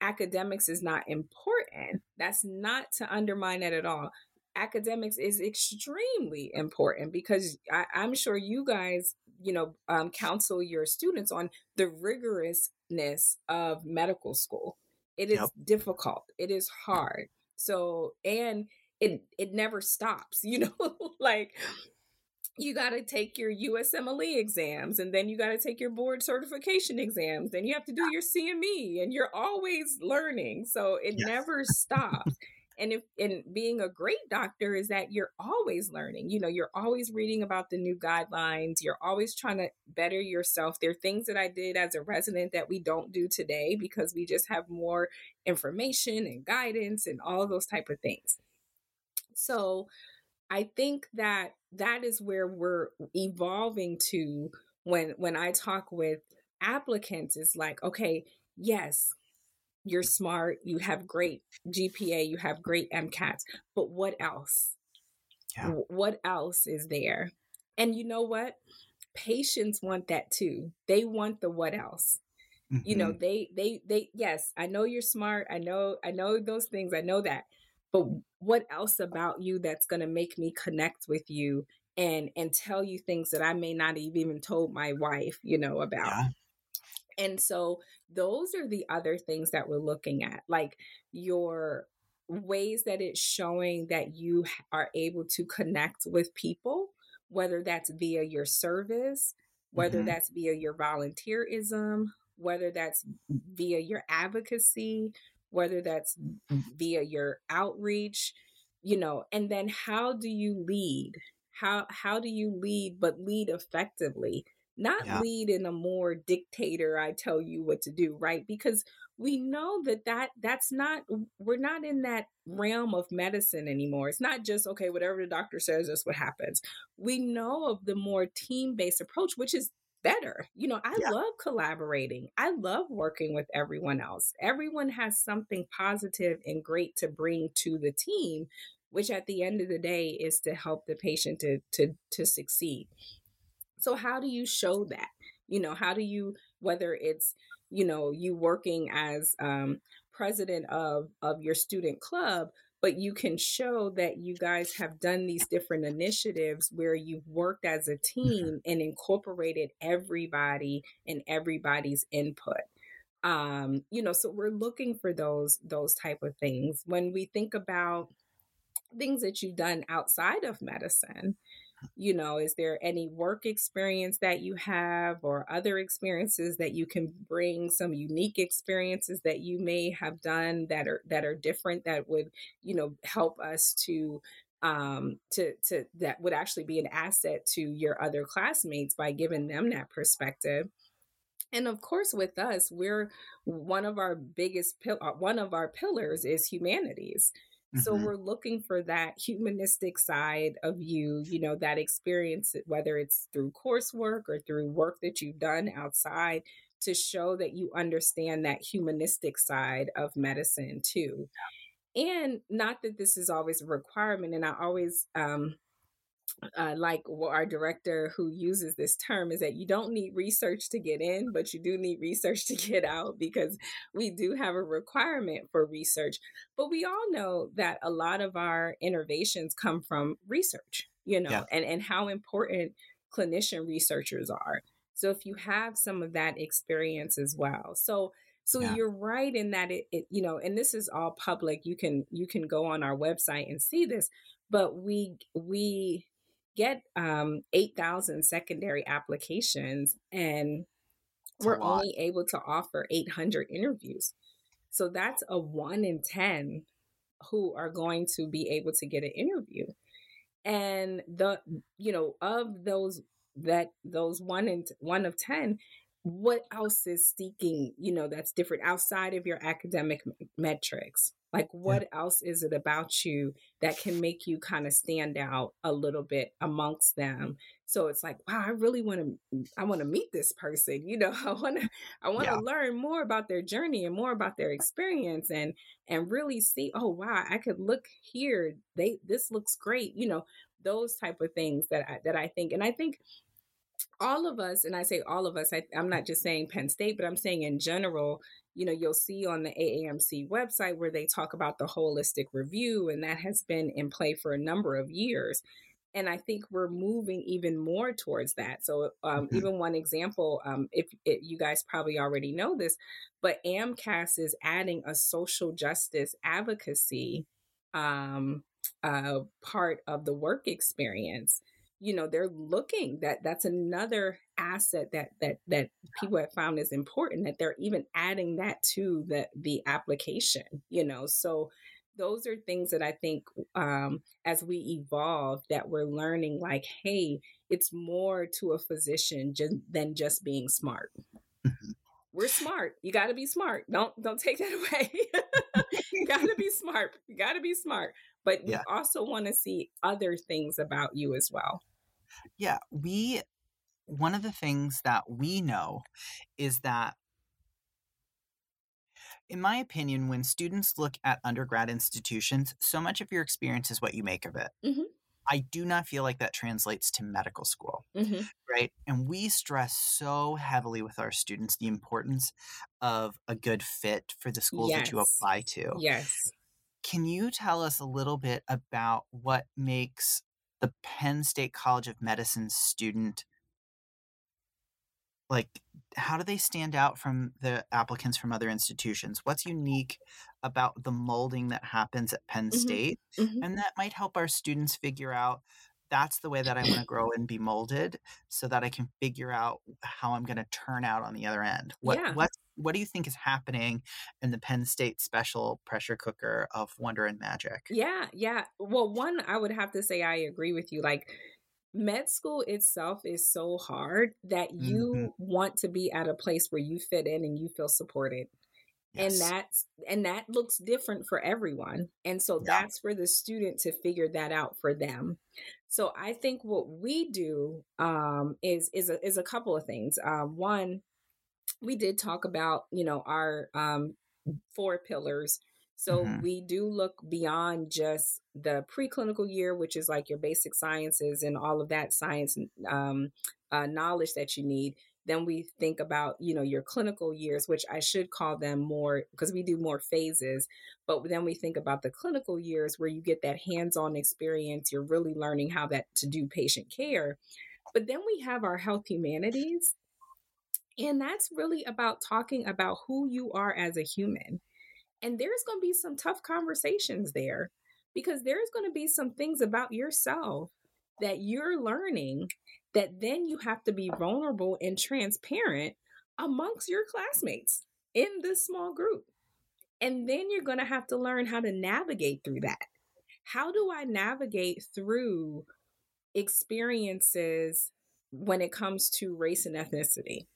academics is not important. That's not to undermine it at all. Academics is extremely important, because I'm sure you guys, you know, counsel your students on the rigorousness of medical school. It is difficult. It is hard. So, and it never stops, you know, like you got to take your USMLE exams, and then you got to take your board certification exams, and you have to do your CME, and you're always learning. So it never stops. And being a great doctor is that you're always learning, you know, you're always reading about the new guidelines. You're always trying to better yourself. There are things that I did as a resident that we don't do today because we just have more information and guidance and all those type of things. So I think that is where we're evolving to when I talk with applicants. It's like, okay, yes, you're smart, you have great GPA, you have great MCATs, but what else? Yeah. What else is there? And you know what? Patients want that too. They want the what else. Mm-hmm. You know, they yes, I know you're smart. I know those things. I know that. But what else about you that's going to make me connect with you and tell you things that I may not have even told my wife, you know, about? Yeah. And so those are the other things that we're looking at, like your ways that it's showing that you are able to connect with people, whether that's via your service, whether mm-hmm. that's via your volunteerism, whether that's via your advocacy, whether that's via your outreach, you know, and then how do you lead? How do you lead, but lead effectively? Not lead in a more dictator, I tell you what to do, right? Because we know that's not, we're not in that realm of medicine anymore. It's not just, okay, whatever the doctor says, that's what happens. We know of the more team-based approach, which is better. You know, I love collaborating. I love working with everyone else. Everyone has something positive and great to bring to the team, which at the end of the day is to help the patient to succeed. So how do you show that? You know, how do you, whether it's, you know, you working as president of your student club, but you can show that you guys have done these different initiatives where you've worked as a team and incorporated everybody and everybody's input. You know, so we're looking for those type of things. When we think about things that you've done outside of medicine, you know, is there any work experience that you have or other experiences that you can bring, some unique experiences that you may have done that are different, that would, you know, help us to that would actually be an asset to your other classmates by giving them that perspective. And of course, with us, we're one of our pillars is humanities. So we're looking for that humanistic side of you, you know, that experience, whether it's through coursework or through work that you've done outside, to show that you understand that humanistic side of medicine too. And not that this is always a requirement. And I always like our director who uses this term is that you don't need research to get in, but you do need research to get out, because we do have a requirement for research. But we all know that a lot of our innovations come from research, you know, and how important clinician researchers are. So if you have some of that experience as well. So you're right in that it, you know, and this is all public. You can go on our website and see this, but we get 8,000 secondary applications, and that's we're only able to offer 800 interviews. So that's a 1 in 10 who are going to be able to get an interview. And the, you know, of those, that those 1 of 10, what else is seeking, you know, that's different outside of your academic metrics? Like, what else is it about you that can make you kind of stand out a little bit amongst them? So it's like, wow, I really want to meet this person. You know, I want to learn more about their journey and more about their experience, and really see, oh, wow, I could look here. This looks great. You know, those type of things that I think, and I think all of us, and I say all of us, I'm not just saying Penn State, but I'm saying in general. You know, you'll see on the AAMC website where they talk about the holistic review, and that has been in play for a number of years. And I think we're moving even more towards that. So even one example, if you guys probably already know this, but AMCAS is adding a social justice advocacy part of the work experience. You know, they're looking that's another asset that people have found is important, that they're even adding that to the application, you know. So those are things that I think as we evolve, that we're learning, like, hey, it's more to a physician than just being smart. Mm-hmm. We're smart. You got to be smart. Don't take that away. You got to be smart. You got to be smart. But you also want to see other things about you as well. Yeah. One of the things that we know is that, in my opinion, when students look at undergrad institutions, so much of your experience is what you make of it. Mm-hmm. I do not feel like that translates to medical school, right? And we stress so heavily with our students the importance of a good fit for the schools that you apply to. Yes. Can you tell us a little bit about what makes the Penn State College of Medicine student, like, how do they stand out from the applicants from other institutions? What's unique about the molding that happens at Penn State? Mm-hmm. And that might help our students figure out, that's the way that I want to grow and be molded, so that I can figure out how I'm going to turn out on the other end. What do you think is happening in the Penn State special pressure cooker of wonder and magic? Yeah. Well, one, I would have to say I agree with you. Like, med school itself is so hard that you mm-hmm. want to be at a place where you fit in and you feel supported. Yes. And that looks different for everyone. And so that's for the student to figure that out for them. So I think what we do is a couple of things. One, we did talk about, our 4 pillars. So mm-hmm. we do look beyond just the preclinical year, which is like your basic sciences and all of that science knowledge that you need. Then we think about, your clinical years, which I should call them more because we do more phases. But then we think about the clinical years where you get that hands-on experience. You're really learning how to do patient care. But then we have our health humanities. And that's really about talking about who you are as a human. And there's going to be some tough conversations there, because there's going to be some things about yourself that you're learning that then you have to be vulnerable and transparent amongst your classmates in this small group. And then you're going to have to learn how to navigate through that. How do I navigate through experiences when it comes to race and ethnicity?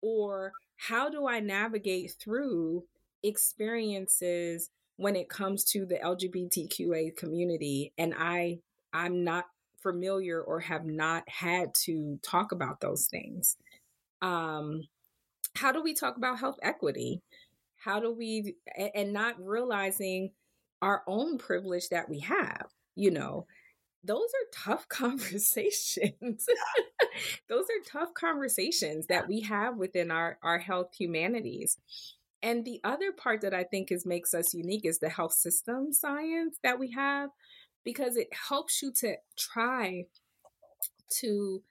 Or how do I navigate through experiences when it comes to the LGBTQA community, and I'm not familiar or have not had to talk about those things? How do we talk about health equity? How do we, and not realizing our own privilege that we have, those are tough conversations. Those are tough conversations that we have within our health humanities. And the other part that I think makes us unique is the health system science that we have, because it helps you to try to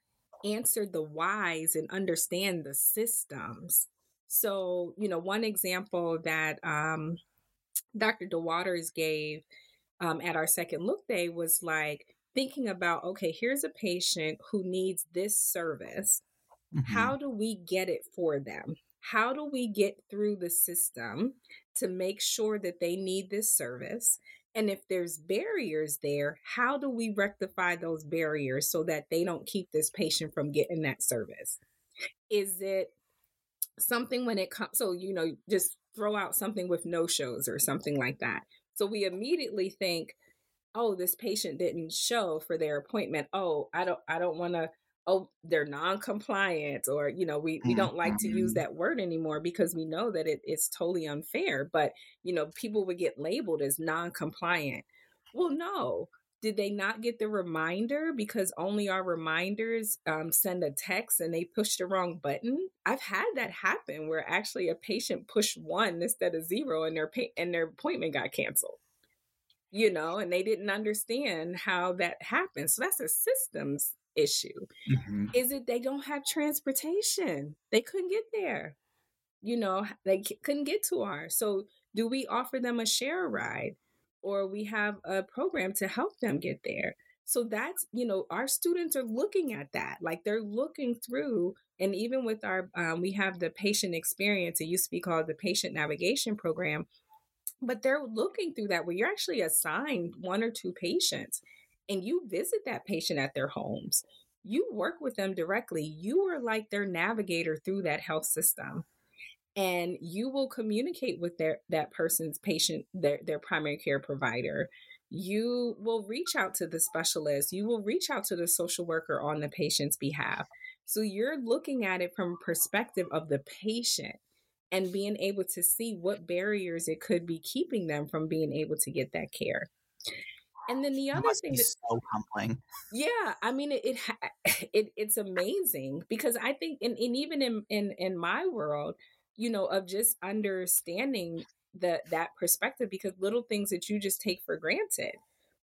answer the whys and understand the systems. So, one example that Dr. DeWaters gave at our second look day was like thinking about, okay, here's a patient who needs this service. Mm-hmm. How do we get it for them? How do we get through the system to make sure that they need this service? And if there's barriers there, how do we rectify those barriers so that they don't keep this patient from getting that service? Is it something when it comes, so, just throw out something with no-shows or something like that. So we immediately think, oh, this patient didn't show for their appointment. Oh, I don't want to, oh, they're non-compliant, or, we don't like to use that word anymore because we know that it's totally unfair, but, people would get labeled as non-compliant. Well, no. Did they not get the reminder because only our reminders send a text and they pushed the wrong button? I've had that happen where actually a patient pushed 1 instead of 0 and their appointment got canceled. And they didn't understand how that happened. So that's a systems issue. Mm-hmm. Is it they don't have transportation? They couldn't get there. They couldn't get to ours. So do we offer them a share ride, or we have a program to help them get there? So that's, our students are looking at that. Like, they're looking through, and even with our, we have the patient experience. It used to be called the patient navigation program, but they're looking through that where you're actually assigned 1 or 2 patients. And you visit that patient at their homes. You work with them directly. You are like their navigator through that health system. And you will communicate with that person's patient, their primary care provider. You will reach out to the specialist. You will reach out to the social worker on the patient's behalf. So you're looking at it from a perspective of the patient and being able to see what barriers it could be keeping them from being able to get that care. And then the other thing that's so humbling. Yeah, I mean, it's amazing, because I think, and even in my world, of just understanding that perspective, because little things that you just take for granted,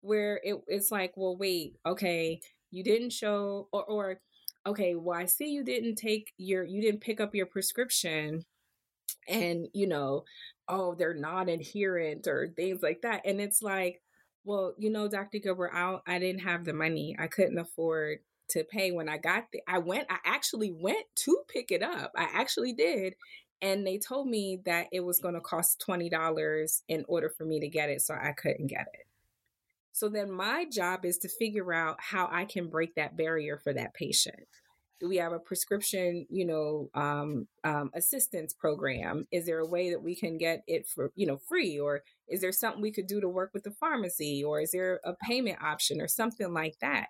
where it's like, well, wait, okay, you didn't show, or okay, well, I see you didn't take your, you didn't pick up your prescription, and, you know, oh, they're not adherent or things like that. And it's like, well, you know, Dr. Gilbert, I didn't have the money. I couldn't afford to pay when I got there. I actually went to pick it up. I actually did. And they told me that it was going to cost $20 in order for me to get it. So I couldn't get it. So then my job is to figure out how I can break that barrier for that patient. Do we have a prescription, you know, assistance program? Is there a way that we can get it for, you know, free? Or is there something we could do to work with the pharmacy? Or is there a payment option or something like that?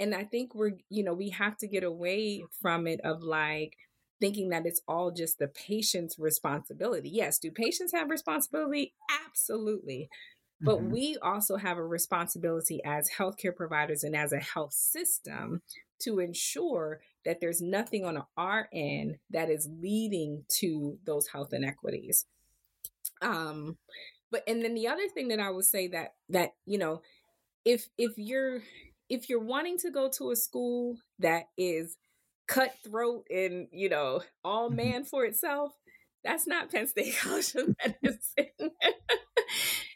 And I think we're, you know, we have to get away from it of like thinking that it's all just the patient's responsibility. Yes. Do patients have responsibility? Absolutely. But we also have a responsibility as healthcare providers and as a health system to ensure that there's nothing on our end that is leading to those health inequities. But and then the other thing that I would say that you know, if you're wanting to go to a school that is cutthroat and, you know, all man for itself, that's not Penn State College of Medicine.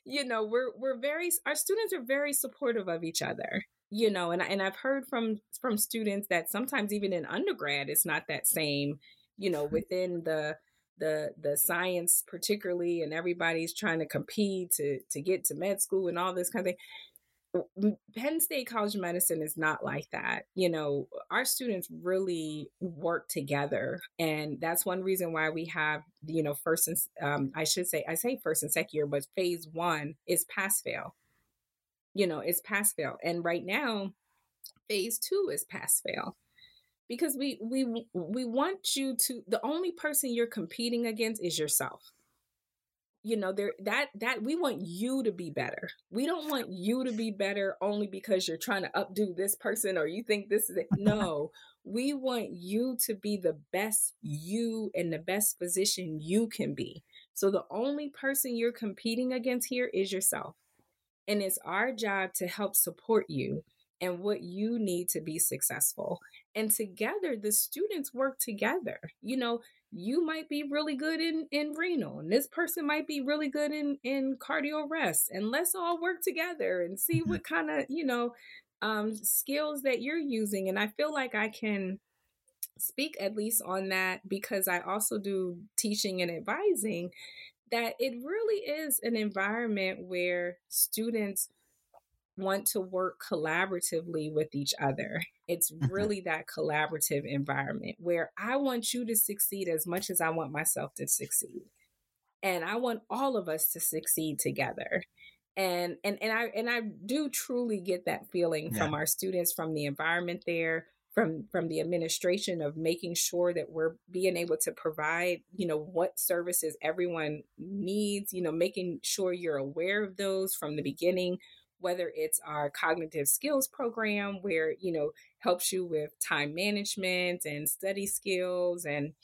You know, our students are very supportive of each other, you know, and I've heard from students that sometimes even in undergrad, it's not that same, you know, within the science particularly, and everybody's trying to compete to get to med school and all this kind of thing. Penn State College of Medicine is not like that. You know, our students really work together. And that's one reason why we have, you know, first and second year, but phase one is pass fail. You know, it's pass fail. And right now, phase two is pass fail. Because we want you to, the only person you're competing against is yourself. You know, we want you to be better. We don't want you to be better only because you're trying to updo this person or you think this is it. No, we want you to be the best you and the best physician you can be. So the only person you're competing against here is yourself. And it's our job to help support you and what you need to be successful. And together, the students work together. You know, you might be really good in renal, and this person might be really good in cardio rest, and let's all work together and see what kind of, you know, skills that you're using. And I feel like I can speak at least on that because I also do teaching and advising, that it really is an environment where students want to work collaboratively with each other. It's really that collaborative environment where I want you to succeed as much as I want myself to succeed. And I want all of us to succeed together. And I do truly get that feeling from our students, from the environment there, from the administration of making sure that we're being able to provide, you know, what services everyone needs, you know, making sure you're aware of those from the beginning, whether it's our cognitive skills program where, you know, helps you with time management and study skills and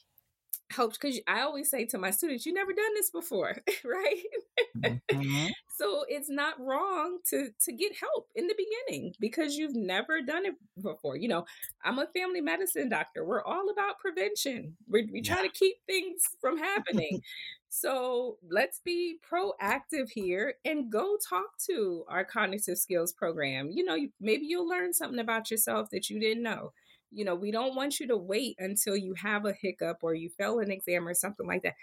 helps, because I always say to my students, you never done this before, right? Mm-hmm. So it's not wrong to get help in the beginning because you've never done it before. You know, I'm a family medicine doctor. We're all about prevention. We try to keep things from happening. So let's be proactive here and go talk to our cognitive skills program. You know, maybe you'll learn something about yourself that you didn't know. You know, we don't want you to wait until you have a hiccup or you fail an exam or something like that.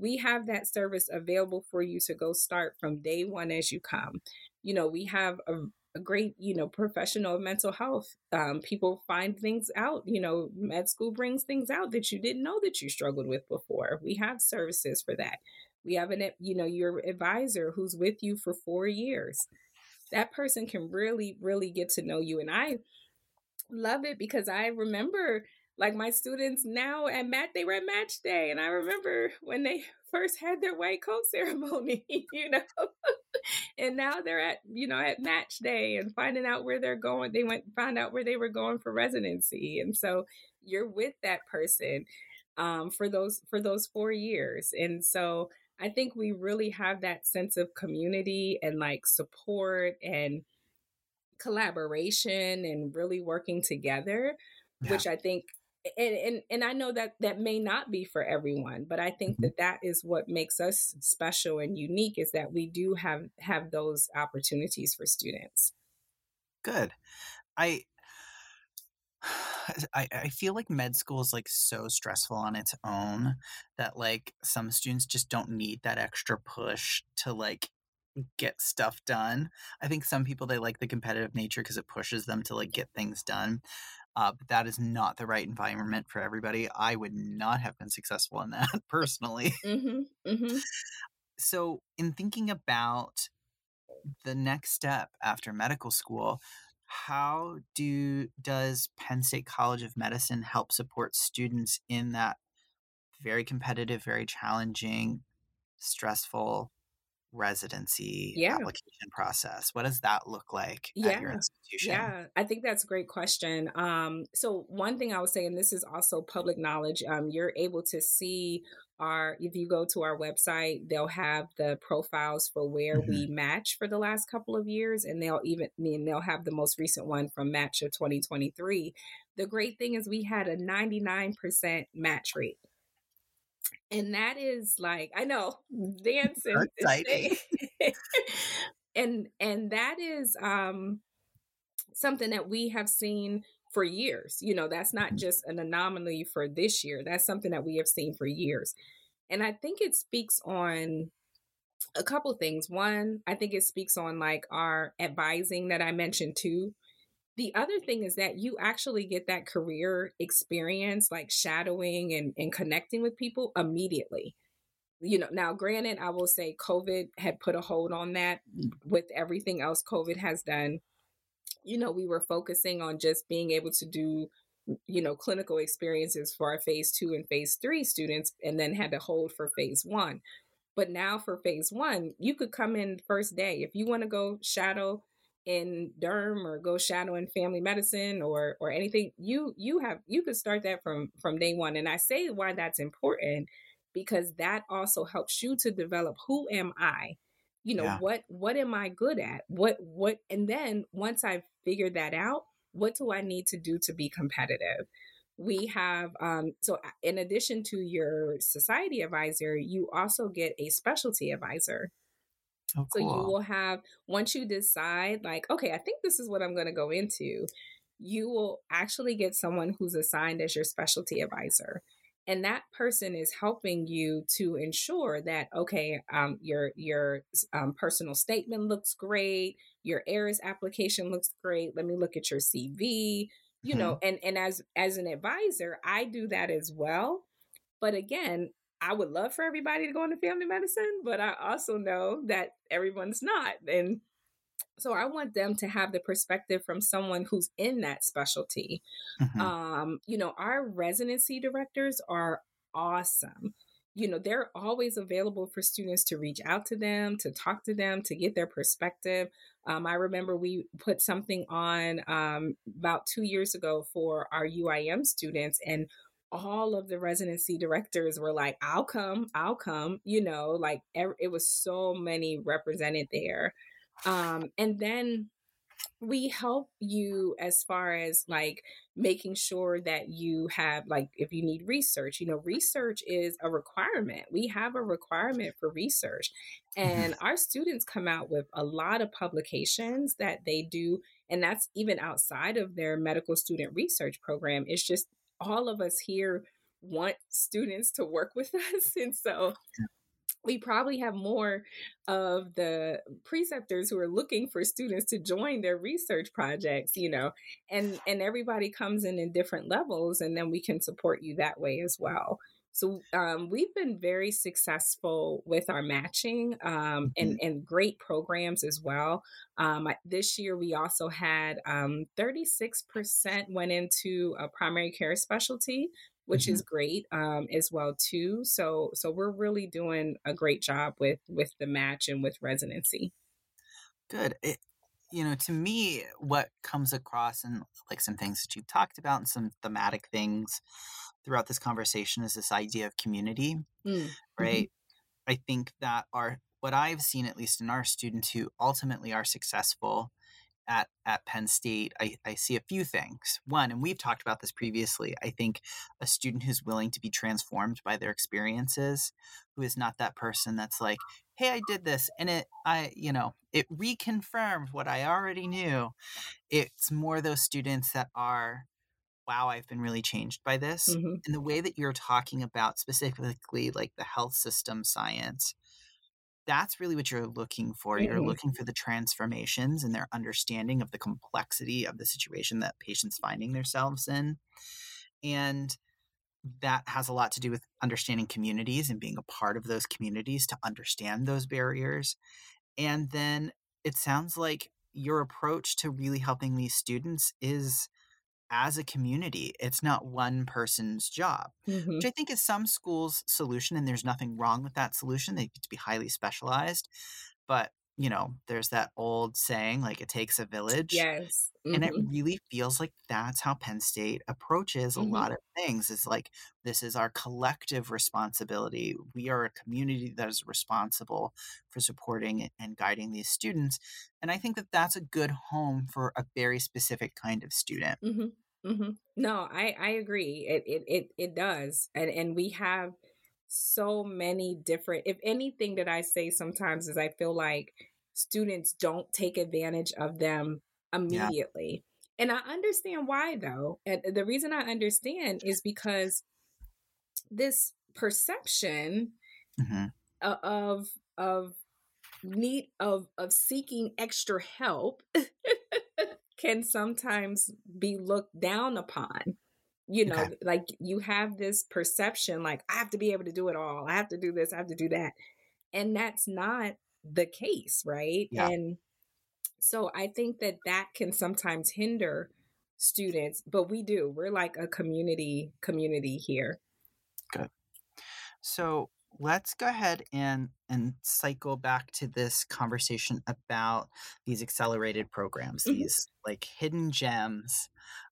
We have that service available for you to go start from day one as you come. You know, we have a great, you know, professional of mental health. People find things out, you know, med school brings things out that you didn't know that you struggled with before. We have services for that. We have your advisor who's with you for 4 years. That person can really, really get to know you. And I love it because I remember like my students now they were at match day. And I remember when they first had their white coat ceremony, you know, and now they're at, you know, at match day and finding out where they're going. They found out where they were going for residency. And so you're with that person for those 4 years. And so I think we really have that sense of community and like support and collaboration and really working together yeah. which I think, and I know that that may not be for everyone, but I think that that is what makes us special and unique, is that we do have those opportunities for students. Good. I feel like med school is like so stressful on its own that like some students just don't need that extra push to like get stuff done. I think some people, they like the competitive nature because it pushes them to like get things done. But that is not the right environment for everybody. I would not have been successful in that personally. Mm-hmm, mm-hmm. So in thinking about the next step after medical school, how does Penn State College of Medicine help support students in that very competitive, very challenging, stressful residency application process? What does that look like at your institution? Yeah, I think that's a great question. So one thing I would say, and this is also public knowledge, you're able to see if you go to our website, they'll have the profiles for where mm-hmm. we match for the last couple of years, and they'll have the most recent one from Match of 2023. The great thing is we had a 99% match rate. And that is like, I know, dancing. Exciting. And that is something that we have seen for years. You know, that's not just an anomaly for this year. That's something that we have seen for years. And I think it speaks on a couple things. One, I think it speaks on like our advising that I mentioned too. The other thing is that you actually get that career experience, like shadowing and connecting with people immediately. You know, now granted, I will say COVID had put a hold on that with everything else COVID has done. You know, we were focusing on just being able to do, you know, clinical experiences for our phase 2 and phase 3 students, and then had to hold for phase 1. But now for phase 1, you could come in first day. If you want to go shadow in derm or go shadow in family medicine or anything, you could start that from day one. And I say why that's important, because that also helps you to develop who am I, you know, what am I good at? What, and then once I've figured that out, what do I need to do to be competitive? We have, so in addition to your society advisor, you also get a specialty advisor. Oh, cool. So you will have, once you decide like, okay, I think this is what I'm going to go into, you will actually get someone who's assigned as your specialty advisor. And that person is helping you to ensure that, okay, your personal statement looks great. Your ARIS application looks great. Let me look at your CV, you mm-hmm. know, and as an advisor, I do that as well. But again, I would love for everybody to go into family medicine, but I also know that everyone's not. And so I want them to have the perspective from someone who's in that specialty. Mm-hmm. You know, our residency directors are awesome. You know, they're always available for students to reach out to them, to talk to them, to get their perspective. I remember we put something on about 2 years ago for our UIM students, and all of the residency directors were like, I'll come, you know, like it was so many represented there. And then we help you as far as like making sure that you have, like, if you need research, you know, research is a requirement. We have a requirement for research, and our students come out with a lot of publications that they do. And that's even outside of their medical student research program. It's just, all of us here want students to work with us. And so we probably have more of the preceptors who are looking for students to join their research projects, you know, and everybody comes in different levels, and then we can support you that way as well. So we've been very successful with our matching and great programs as well. This year, we also had 36% went into a primary care specialty, which mm-hmm. is great as well, too. So we're really doing a great job with the match and with residency. Good. You know, to me, what comes across and like some things that you've talked about and some thematic things throughout this conversation is this idea of community, right? Mm-hmm. I think that what I've seen, at least in our students who ultimately are successful at Penn State, I see a few things. One, and we've talked about this previously, I think a student who's willing to be transformed by their experiences, who is not that person that's like, hey, I did this and it reconfirmed what I already knew. It's more those students that are, wow, I've been really changed by this. Mm-hmm. And the way that you're talking about specifically like the health system science, that's really what you're looking for. You're looking for the transformations and their understanding of the complexity of the situation that patients finding themselves in. And that has a lot to do with understanding communities and being a part of those communities to understand those barriers. And then it sounds like your approach to really helping these students is as a community. It's not one person's job, mm-hmm. which I think is some schools' solution, and there's nothing wrong with that solution. They get to be highly specialized, but there's that old saying, like, it takes a village. Yes. Mm-hmm. And it really feels like that's how Penn State approaches a mm-hmm. lot of things. It's like, this is our collective responsibility. We are a community that is responsible for supporting and guiding these students. And I think that that's a good home for a very specific kind of student. Mm-hmm. Mm-hmm. No, I agree. It does. And we have so many different, if anything that I say sometimes is I feel like students don't take advantage of them immediately. Yeah. And I understand why though. And the reason I understand is because this perception mm-hmm. of need of seeking extra help can sometimes be looked down upon. Okay. Like you have this perception, like I have to be able to do it all. I have to do this. I have to do that. And that's not the case. Right. Yeah. And so I think that can sometimes hinder students, but we're like a community here. Good. So let's go ahead and cycle back to this conversation about these accelerated programs, mm-hmm. these like hidden gems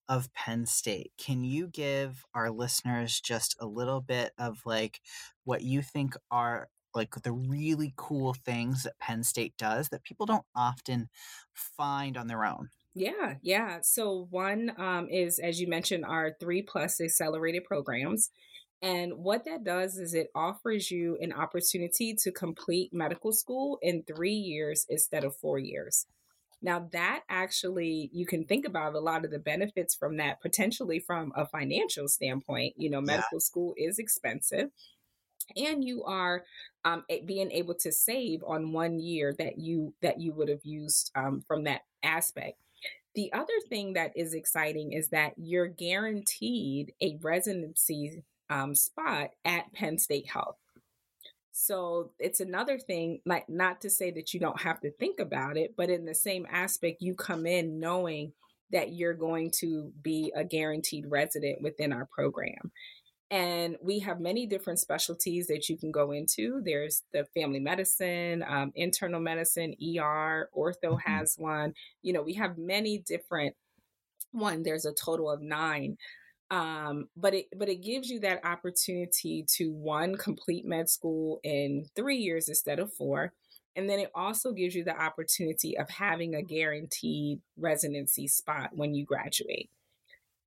of Penn State. Can you give our listeners just a little bit of like what you think are like the really cool things that Penn State does that people don't often find on their own? Yeah. So one is, as you mentioned, our 3+ accelerated programs. And what that does is it offers you an opportunity to complete medical school in 3 years instead of 4 years. Now that actually, you can think about a lot of the benefits from that, potentially from a financial standpoint. Medical school is expensive, and you are being able to save on 1 year that you would have used from that aspect. The other thing that is exciting is that you're guaranteed a residency spot at Penn State Health. So it's another thing, like, not to say that you don't have to think about it, but in the same aspect, you come in knowing that you're going to be a guaranteed resident within our program. And we have many different specialties that you can go into. There's the family medicine, internal medicine, ER, ortho has one. We have many different one. There's a total of 9. But it gives you that opportunity to, one, complete med school in 3 years instead of 4. And then it also gives you the opportunity of having a guaranteed residency spot when you graduate.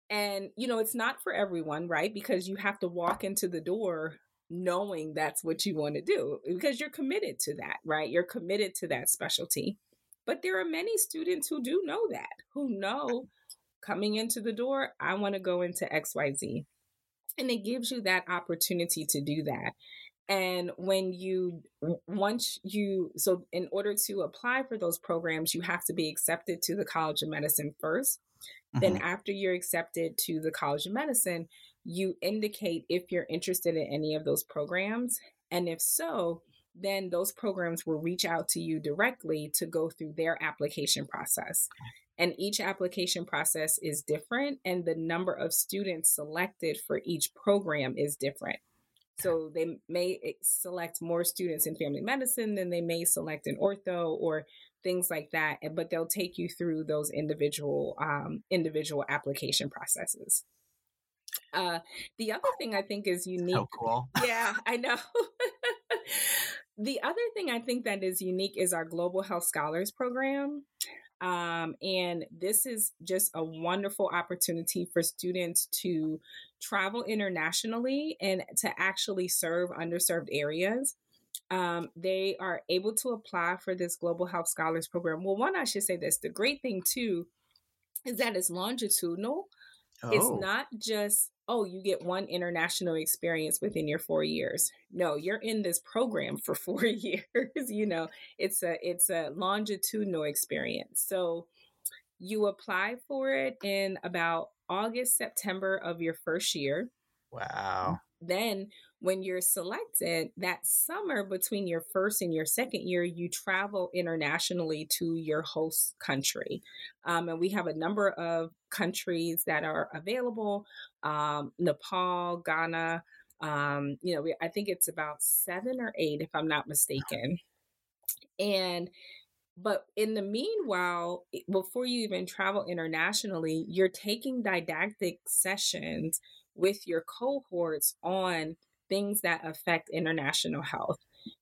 And, it's not for everyone, right? Because you have to walk into the door knowing that's what you want to do, because you're committed to that, right? You're committed to that specialty. But there are many students who do know that, who know coming into the door, I want to go into XYZ. And it gives you that opportunity to do that. And so in order to apply for those programs, you have to be accepted to the College of Medicine first. Mm-hmm. Then after you're accepted to the College of Medicine, you indicate if you're interested in any of those programs. And if so, then those programs will reach out to you directly to go through their application process. And each application process is different, and the number of students selected for each program is different. So they may select more students in family medicine than they may select in ortho or things like that, but they'll take you through those individual application processes. The other thing I think is unique. So cool. Yeah, I know. The other thing I think that is unique is our Global Health Scholars Program. And this is just a wonderful opportunity for students to travel internationally and to actually serve underserved areas. They are able to apply for this Global Health Scholars Program. Well, one, I should say this. The great thing, too, is that it's longitudinal. Oh. It's not just, oh, you get one international experience within your 4 years. No, you're in this program for 4 years. You know, it's a longitudinal experience. So you apply for it in about August, September of your first year. Wow. Then when you're selected, that summer between your first and your second year, you travel internationally to your host country. And we have a number of countries that are available, Nepal, Ghana. I think it's about 7 or 8, if I'm not mistaken. But in the meanwhile, before you even travel internationally, you're taking didactic sessions with your cohorts on things that affect international health,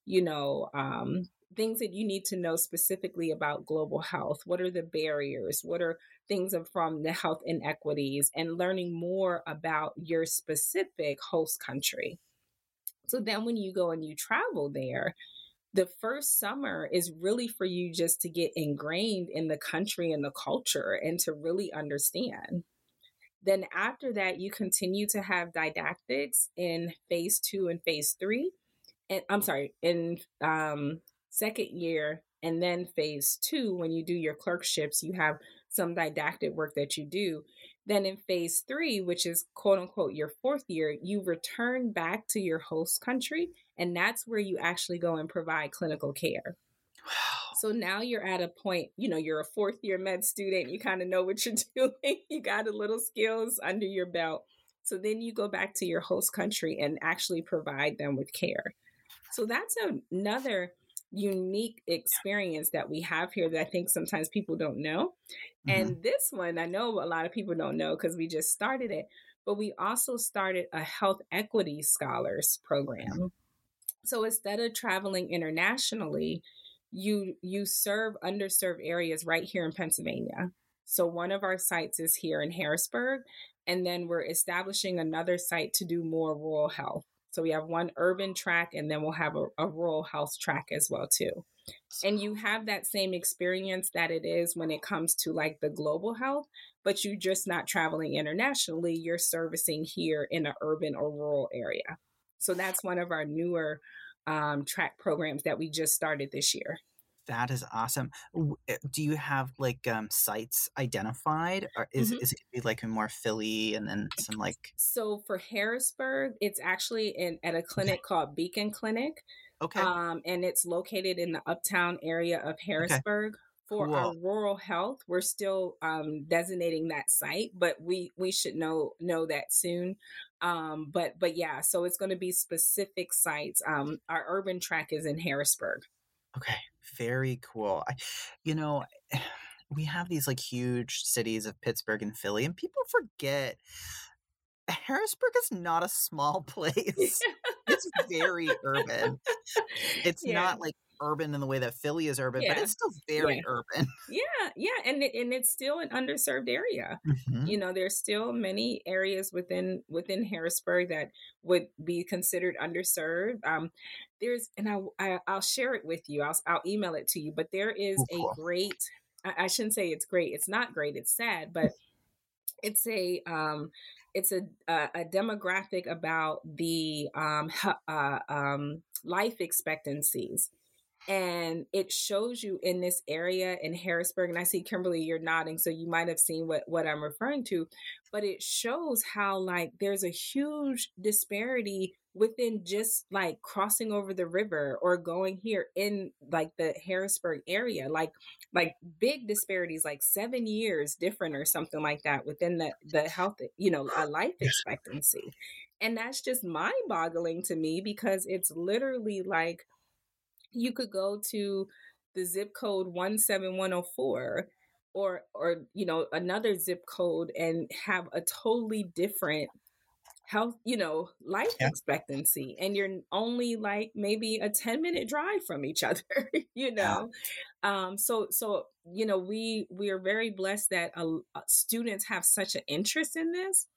things that you need to know specifically about global health. What are the barriers? What are things from the health inequities, and learning more about your specific host country. So then when you go and you travel there, the first summer is really for you just to get ingrained in the country and the culture and to really understand. Then after that, you continue to have didactics in phase 2 and phase 3, and I'm sorry, in second year, and then phase 2, when you do your clerkships, you have some didactic work that you do. Then in phase 3, which is quote unquote your 4th year, you return back to your host country, and that's where you actually go and provide clinical care. So now you're at a point, you're a 4th year med student. You kind of know what you're doing. You got a little skills under your belt. So then you go back to your host country and actually provide them with care. So that's another unique experience that we have here that I think sometimes people don't know. Mm-hmm. And this one, I know a lot of people don't know because we just started it, but we also started a health equity scholars program. Mm-hmm. So instead of traveling internationally, you serve underserved areas right here in Pennsylvania. So one of our sites is here in Harrisburg, and then we're establishing another site to do more rural health. So we have one urban track, and then we'll have a rural health track as well too. And you have that same experience that it is when it comes to like the global health, but you're just not traveling internationally. You're servicing here in an urban or rural area. So that's one of our newer track programs that we just started this year. That is awesome. Do you have sites identified, or is it gonna be like more Philly and then some ? So for Harrisburg, it's actually at a clinic called Beacon Clinic. Okay. And it's located in the uptown area of Harrisburg. Okay. For our rural health, we're still designating that site, but we should know that soon. But yeah, so it's going to be specific sites. Our urban track is in Harrisburg. Okay, very cool. We have these huge cities of Pittsburgh and Philly, and people forget Harrisburg is not a small place. It's very urban. It's not urban in the way that Philly is urban, but it's still very urban. And it's still an underserved area. Mm-hmm. There's still many areas within Harrisburg that would be considered underserved. There's, and I'll share it with you. I'll email it to you. But there is a great, I shouldn't say it's great. It's not great. It's sad, but it's a demographic about the life expectancies. And it shows you in this area in Harrisburg, and I see, Kimberly, you're nodding, so you might have seen what I'm referring to, but it shows how there's a huge disparity within just crossing over the river or going here in the Harrisburg area, big disparities, 7 years different or something like that within the health, a life expectancy. And that's just mind boggling to me because it's literally you could go to the zip code 17104 or another zip code and have a totally different health, life expectancy. And you're only maybe a 10-minute drive from each other, So you know, we are very blessed that students have such an interest in this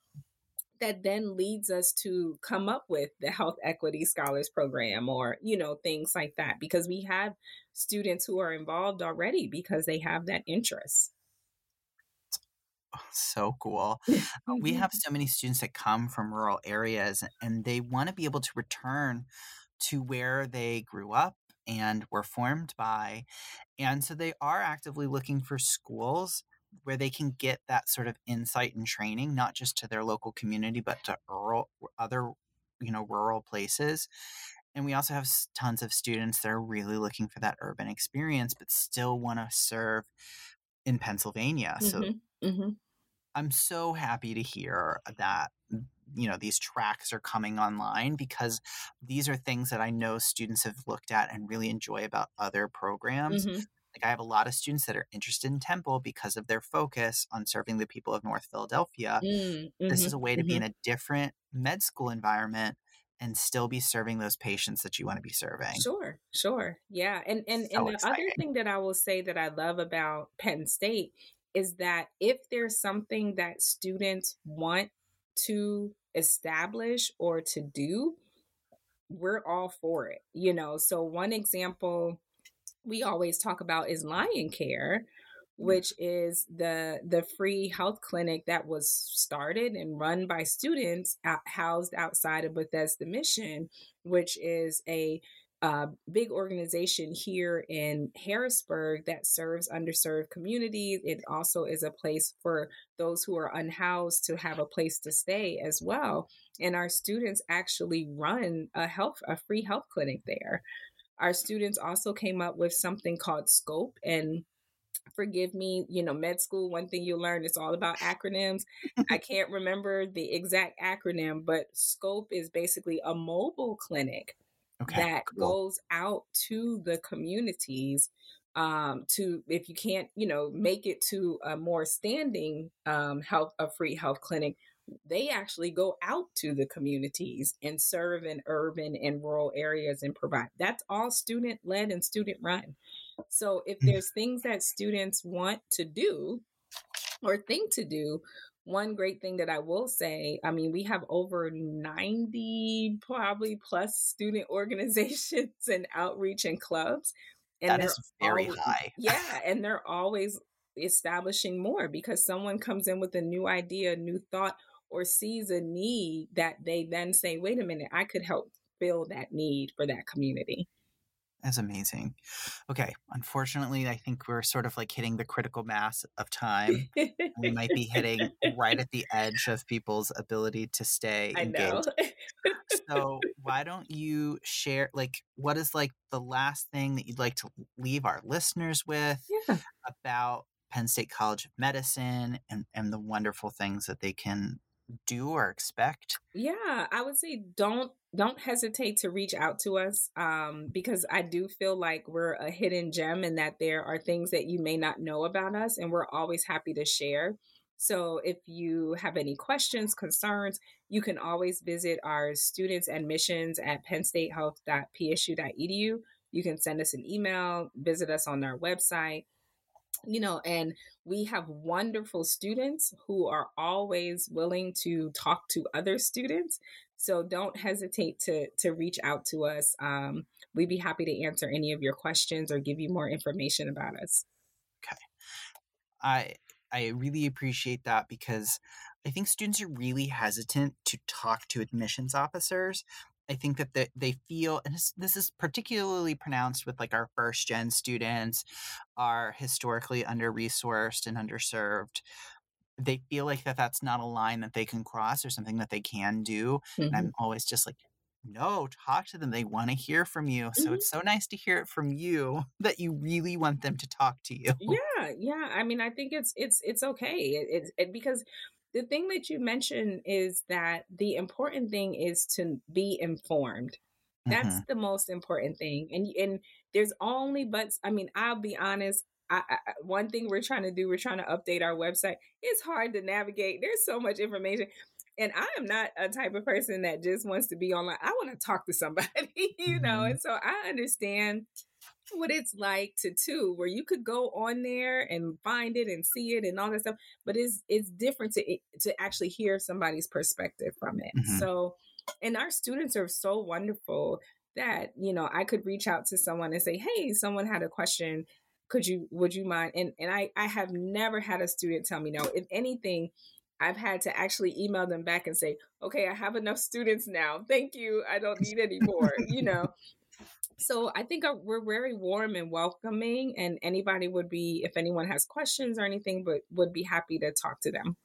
that then leads us to come up with the Health Equity Scholars Program or, you know, things like that, because we have students who are involved already because they have that interest. Oh, so cool. We have so many students that come from rural areas and they want to be able to return to where they grew up and were formed by. And so they are actively looking for schools where they can get that sort of insight and training, not just to their local community, but to other, you know, rural places. And we also have tons of students that are really looking for that urban experience, but still want to serve in Pennsylvania. So I'm so happy to hear that, you know, these tracks are coming online, because these are things that I know students have looked at and really enjoy about other programs. Mm-hmm. Like I have a lot of students that are interested in Temple because of their focus on serving the people of North Philadelphia. Mm-hmm. This is a way to be in a different med school environment and still be serving those patients that you want to be serving. Sure. Yeah. And the exciting. Other thing that I will say that I love about Penn State is that if there's something that students want to establish or to do, we're all for it, you know? So one example we always talk about is LionCare, which is the free health clinic that was started and run by students housed outside of Bethesda Mission, which is a big organization here in Harrisburg that serves underserved communities. It also is a place for those who are unhoused to have a place to stay as well. And our students actually run a free health clinic there. Our students also came up with something called SCOPE, and forgive me, you know, med school, one thing you learn, it's all about acronyms. I can't remember the exact acronym, but SCOPE is basically a mobile clinic that goes out to the communities to, if you can't, you know, make it to a more standing free health clinic, they actually go out to the communities and serve in urban and rural areas and provide. That's all student led and student run. So if there's things that students want to do or think to do, one great thing that I will say, I mean, we have over 90 probably plus student organizations and outreach and clubs. And that is very high. Yeah. And they're always establishing more because someone comes in with a new idea, new thought, or sees a need that they then say, wait a minute, I could help fill that need for that community. That's amazing. Okay. Unfortunately, I think we're sort of like hitting the critical mass of time. We might be hitting right at the edge of people's ability to stay engaged. I know. So why don't you share, like, what is like the last thing that you'd like to leave our listeners with about Penn State College of Medicine and the wonderful things that they can do or expect? Yeah, I would say don't hesitate to reach out to us because I do feel like we're a hidden gem and that there are things that you may not know about us, and we're always happy to share. So if you have any questions, concerns, you can always visit our students' admissions at pennstatehealth.psu.edu. You can send us an email, visit us on our website. You know, and we have wonderful students who are always willing to talk to other students. So don't hesitate to reach out to us. We'd be happy to answer any of your questions or give you more information about us. Okay. I really appreciate that because I think students are really hesitant to talk to admissions officers. I think that they feel, and this is particularly pronounced with like our first gen students, are historically under-resourced and underserved. They feel like that's not a line that they can cross or something that they can do. Mm-hmm. And I'm always just like, no, talk to them. They want to hear from you. Mm-hmm. So it's so nice to hear it from you that you really want them to talk to you. Yeah. I mean, I think it's okay. It's because the thing that you mentioned is that the important thing is to be informed. That's the most important thing. And there's only buts. I mean, I'll be honest. One thing we're trying to update our website. It's hard to navigate. There's so much information. And I am not a type of person that just wants to be online. I want to talk to somebody, you know? And so I understand what it's like to too, where you could go on there and find it and see it and all that stuff. But it's different to actually hear somebody's perspective from it. Mm-hmm. So, and our students are so wonderful that, you know, I could reach out to someone and say, hey, someone had a question. Would you mind? And I have never had a student tell me no. If anything, I've had to actually email them back and say, okay, I have enough students now. Thank you. I don't need any more, you know? So I think we're very warm and welcoming, and anybody would be, if anyone has questions or anything, but would be happy to talk to them.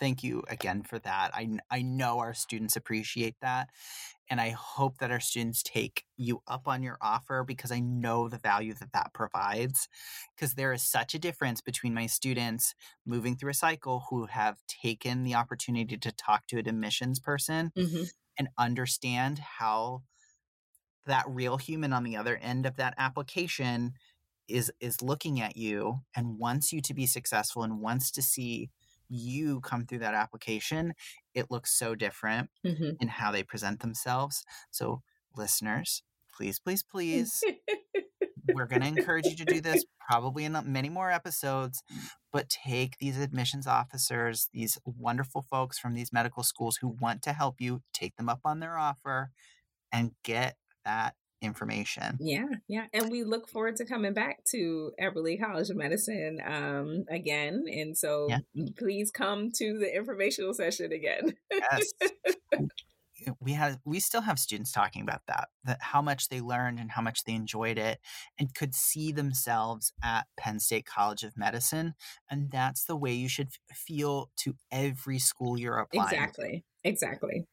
Thank you again for that. I know our students appreciate that. And I hope that our students take you up on your offer, because I know the value that that provides, because there is such a difference between my students moving through a cycle who have taken the opportunity to talk to an admissions person mm-hmm. and understand how that real human on the other end of that application is looking at you and wants you to be successful and wants to see you come through that application. It looks so different mm-hmm. in how they present themselves. So listeners, please, we're going to encourage you to do this probably in many more episodes, but take these admissions officers, these wonderful folks from these medical schools who want to help you, take them up on their offer and get that information. Yeah. And we look forward to coming back to Eberly College of Medicine again. And so Please come to the informational session again. Yes. We still have students talking about that how much they learned and how much they enjoyed it and could see themselves at Penn State College of Medicine. And that's the way you should feel to every school you're applying. Exactly.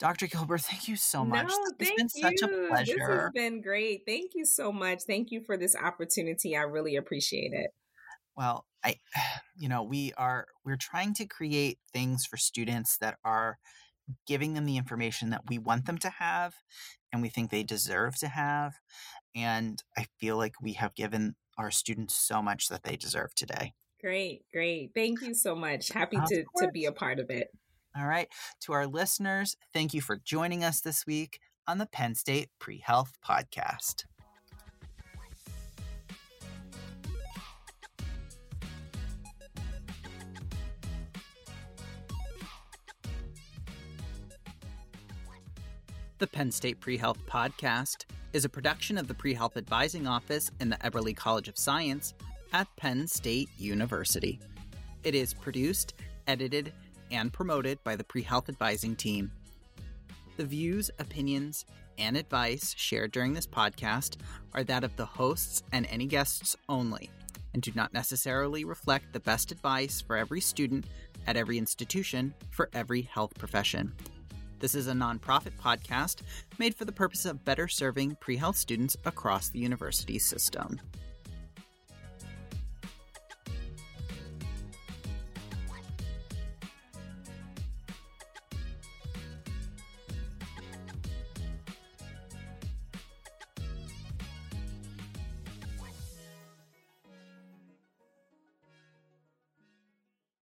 Dr. Gilbert, thank you so much. It's been such a pleasure. This has been great. Thank you so much. Thank you for this opportunity. I really appreciate it. Well, we're trying to create things for students that are giving them the information that we want them to have and we think they deserve to have. And I feel like we have given our students so much that they deserve today. Great. Thank you so much. Happy to be a part of it. All right. To our listeners, thank you for joining us this week on the Penn State PreHealth Podcast. The Penn State PreHealth Podcast is a production of the PreHealth Advising Office in the Eberly College of Science at Penn State University. It is produced, edited, and promoted by the PreHealth Advising team. The views, opinions, and advice shared during this podcast are that of the hosts and any guests only, and do not necessarily reflect the best advice for every student at every institution for every health profession. This is a nonprofit podcast made for the purpose of better serving pre-health students across the university system.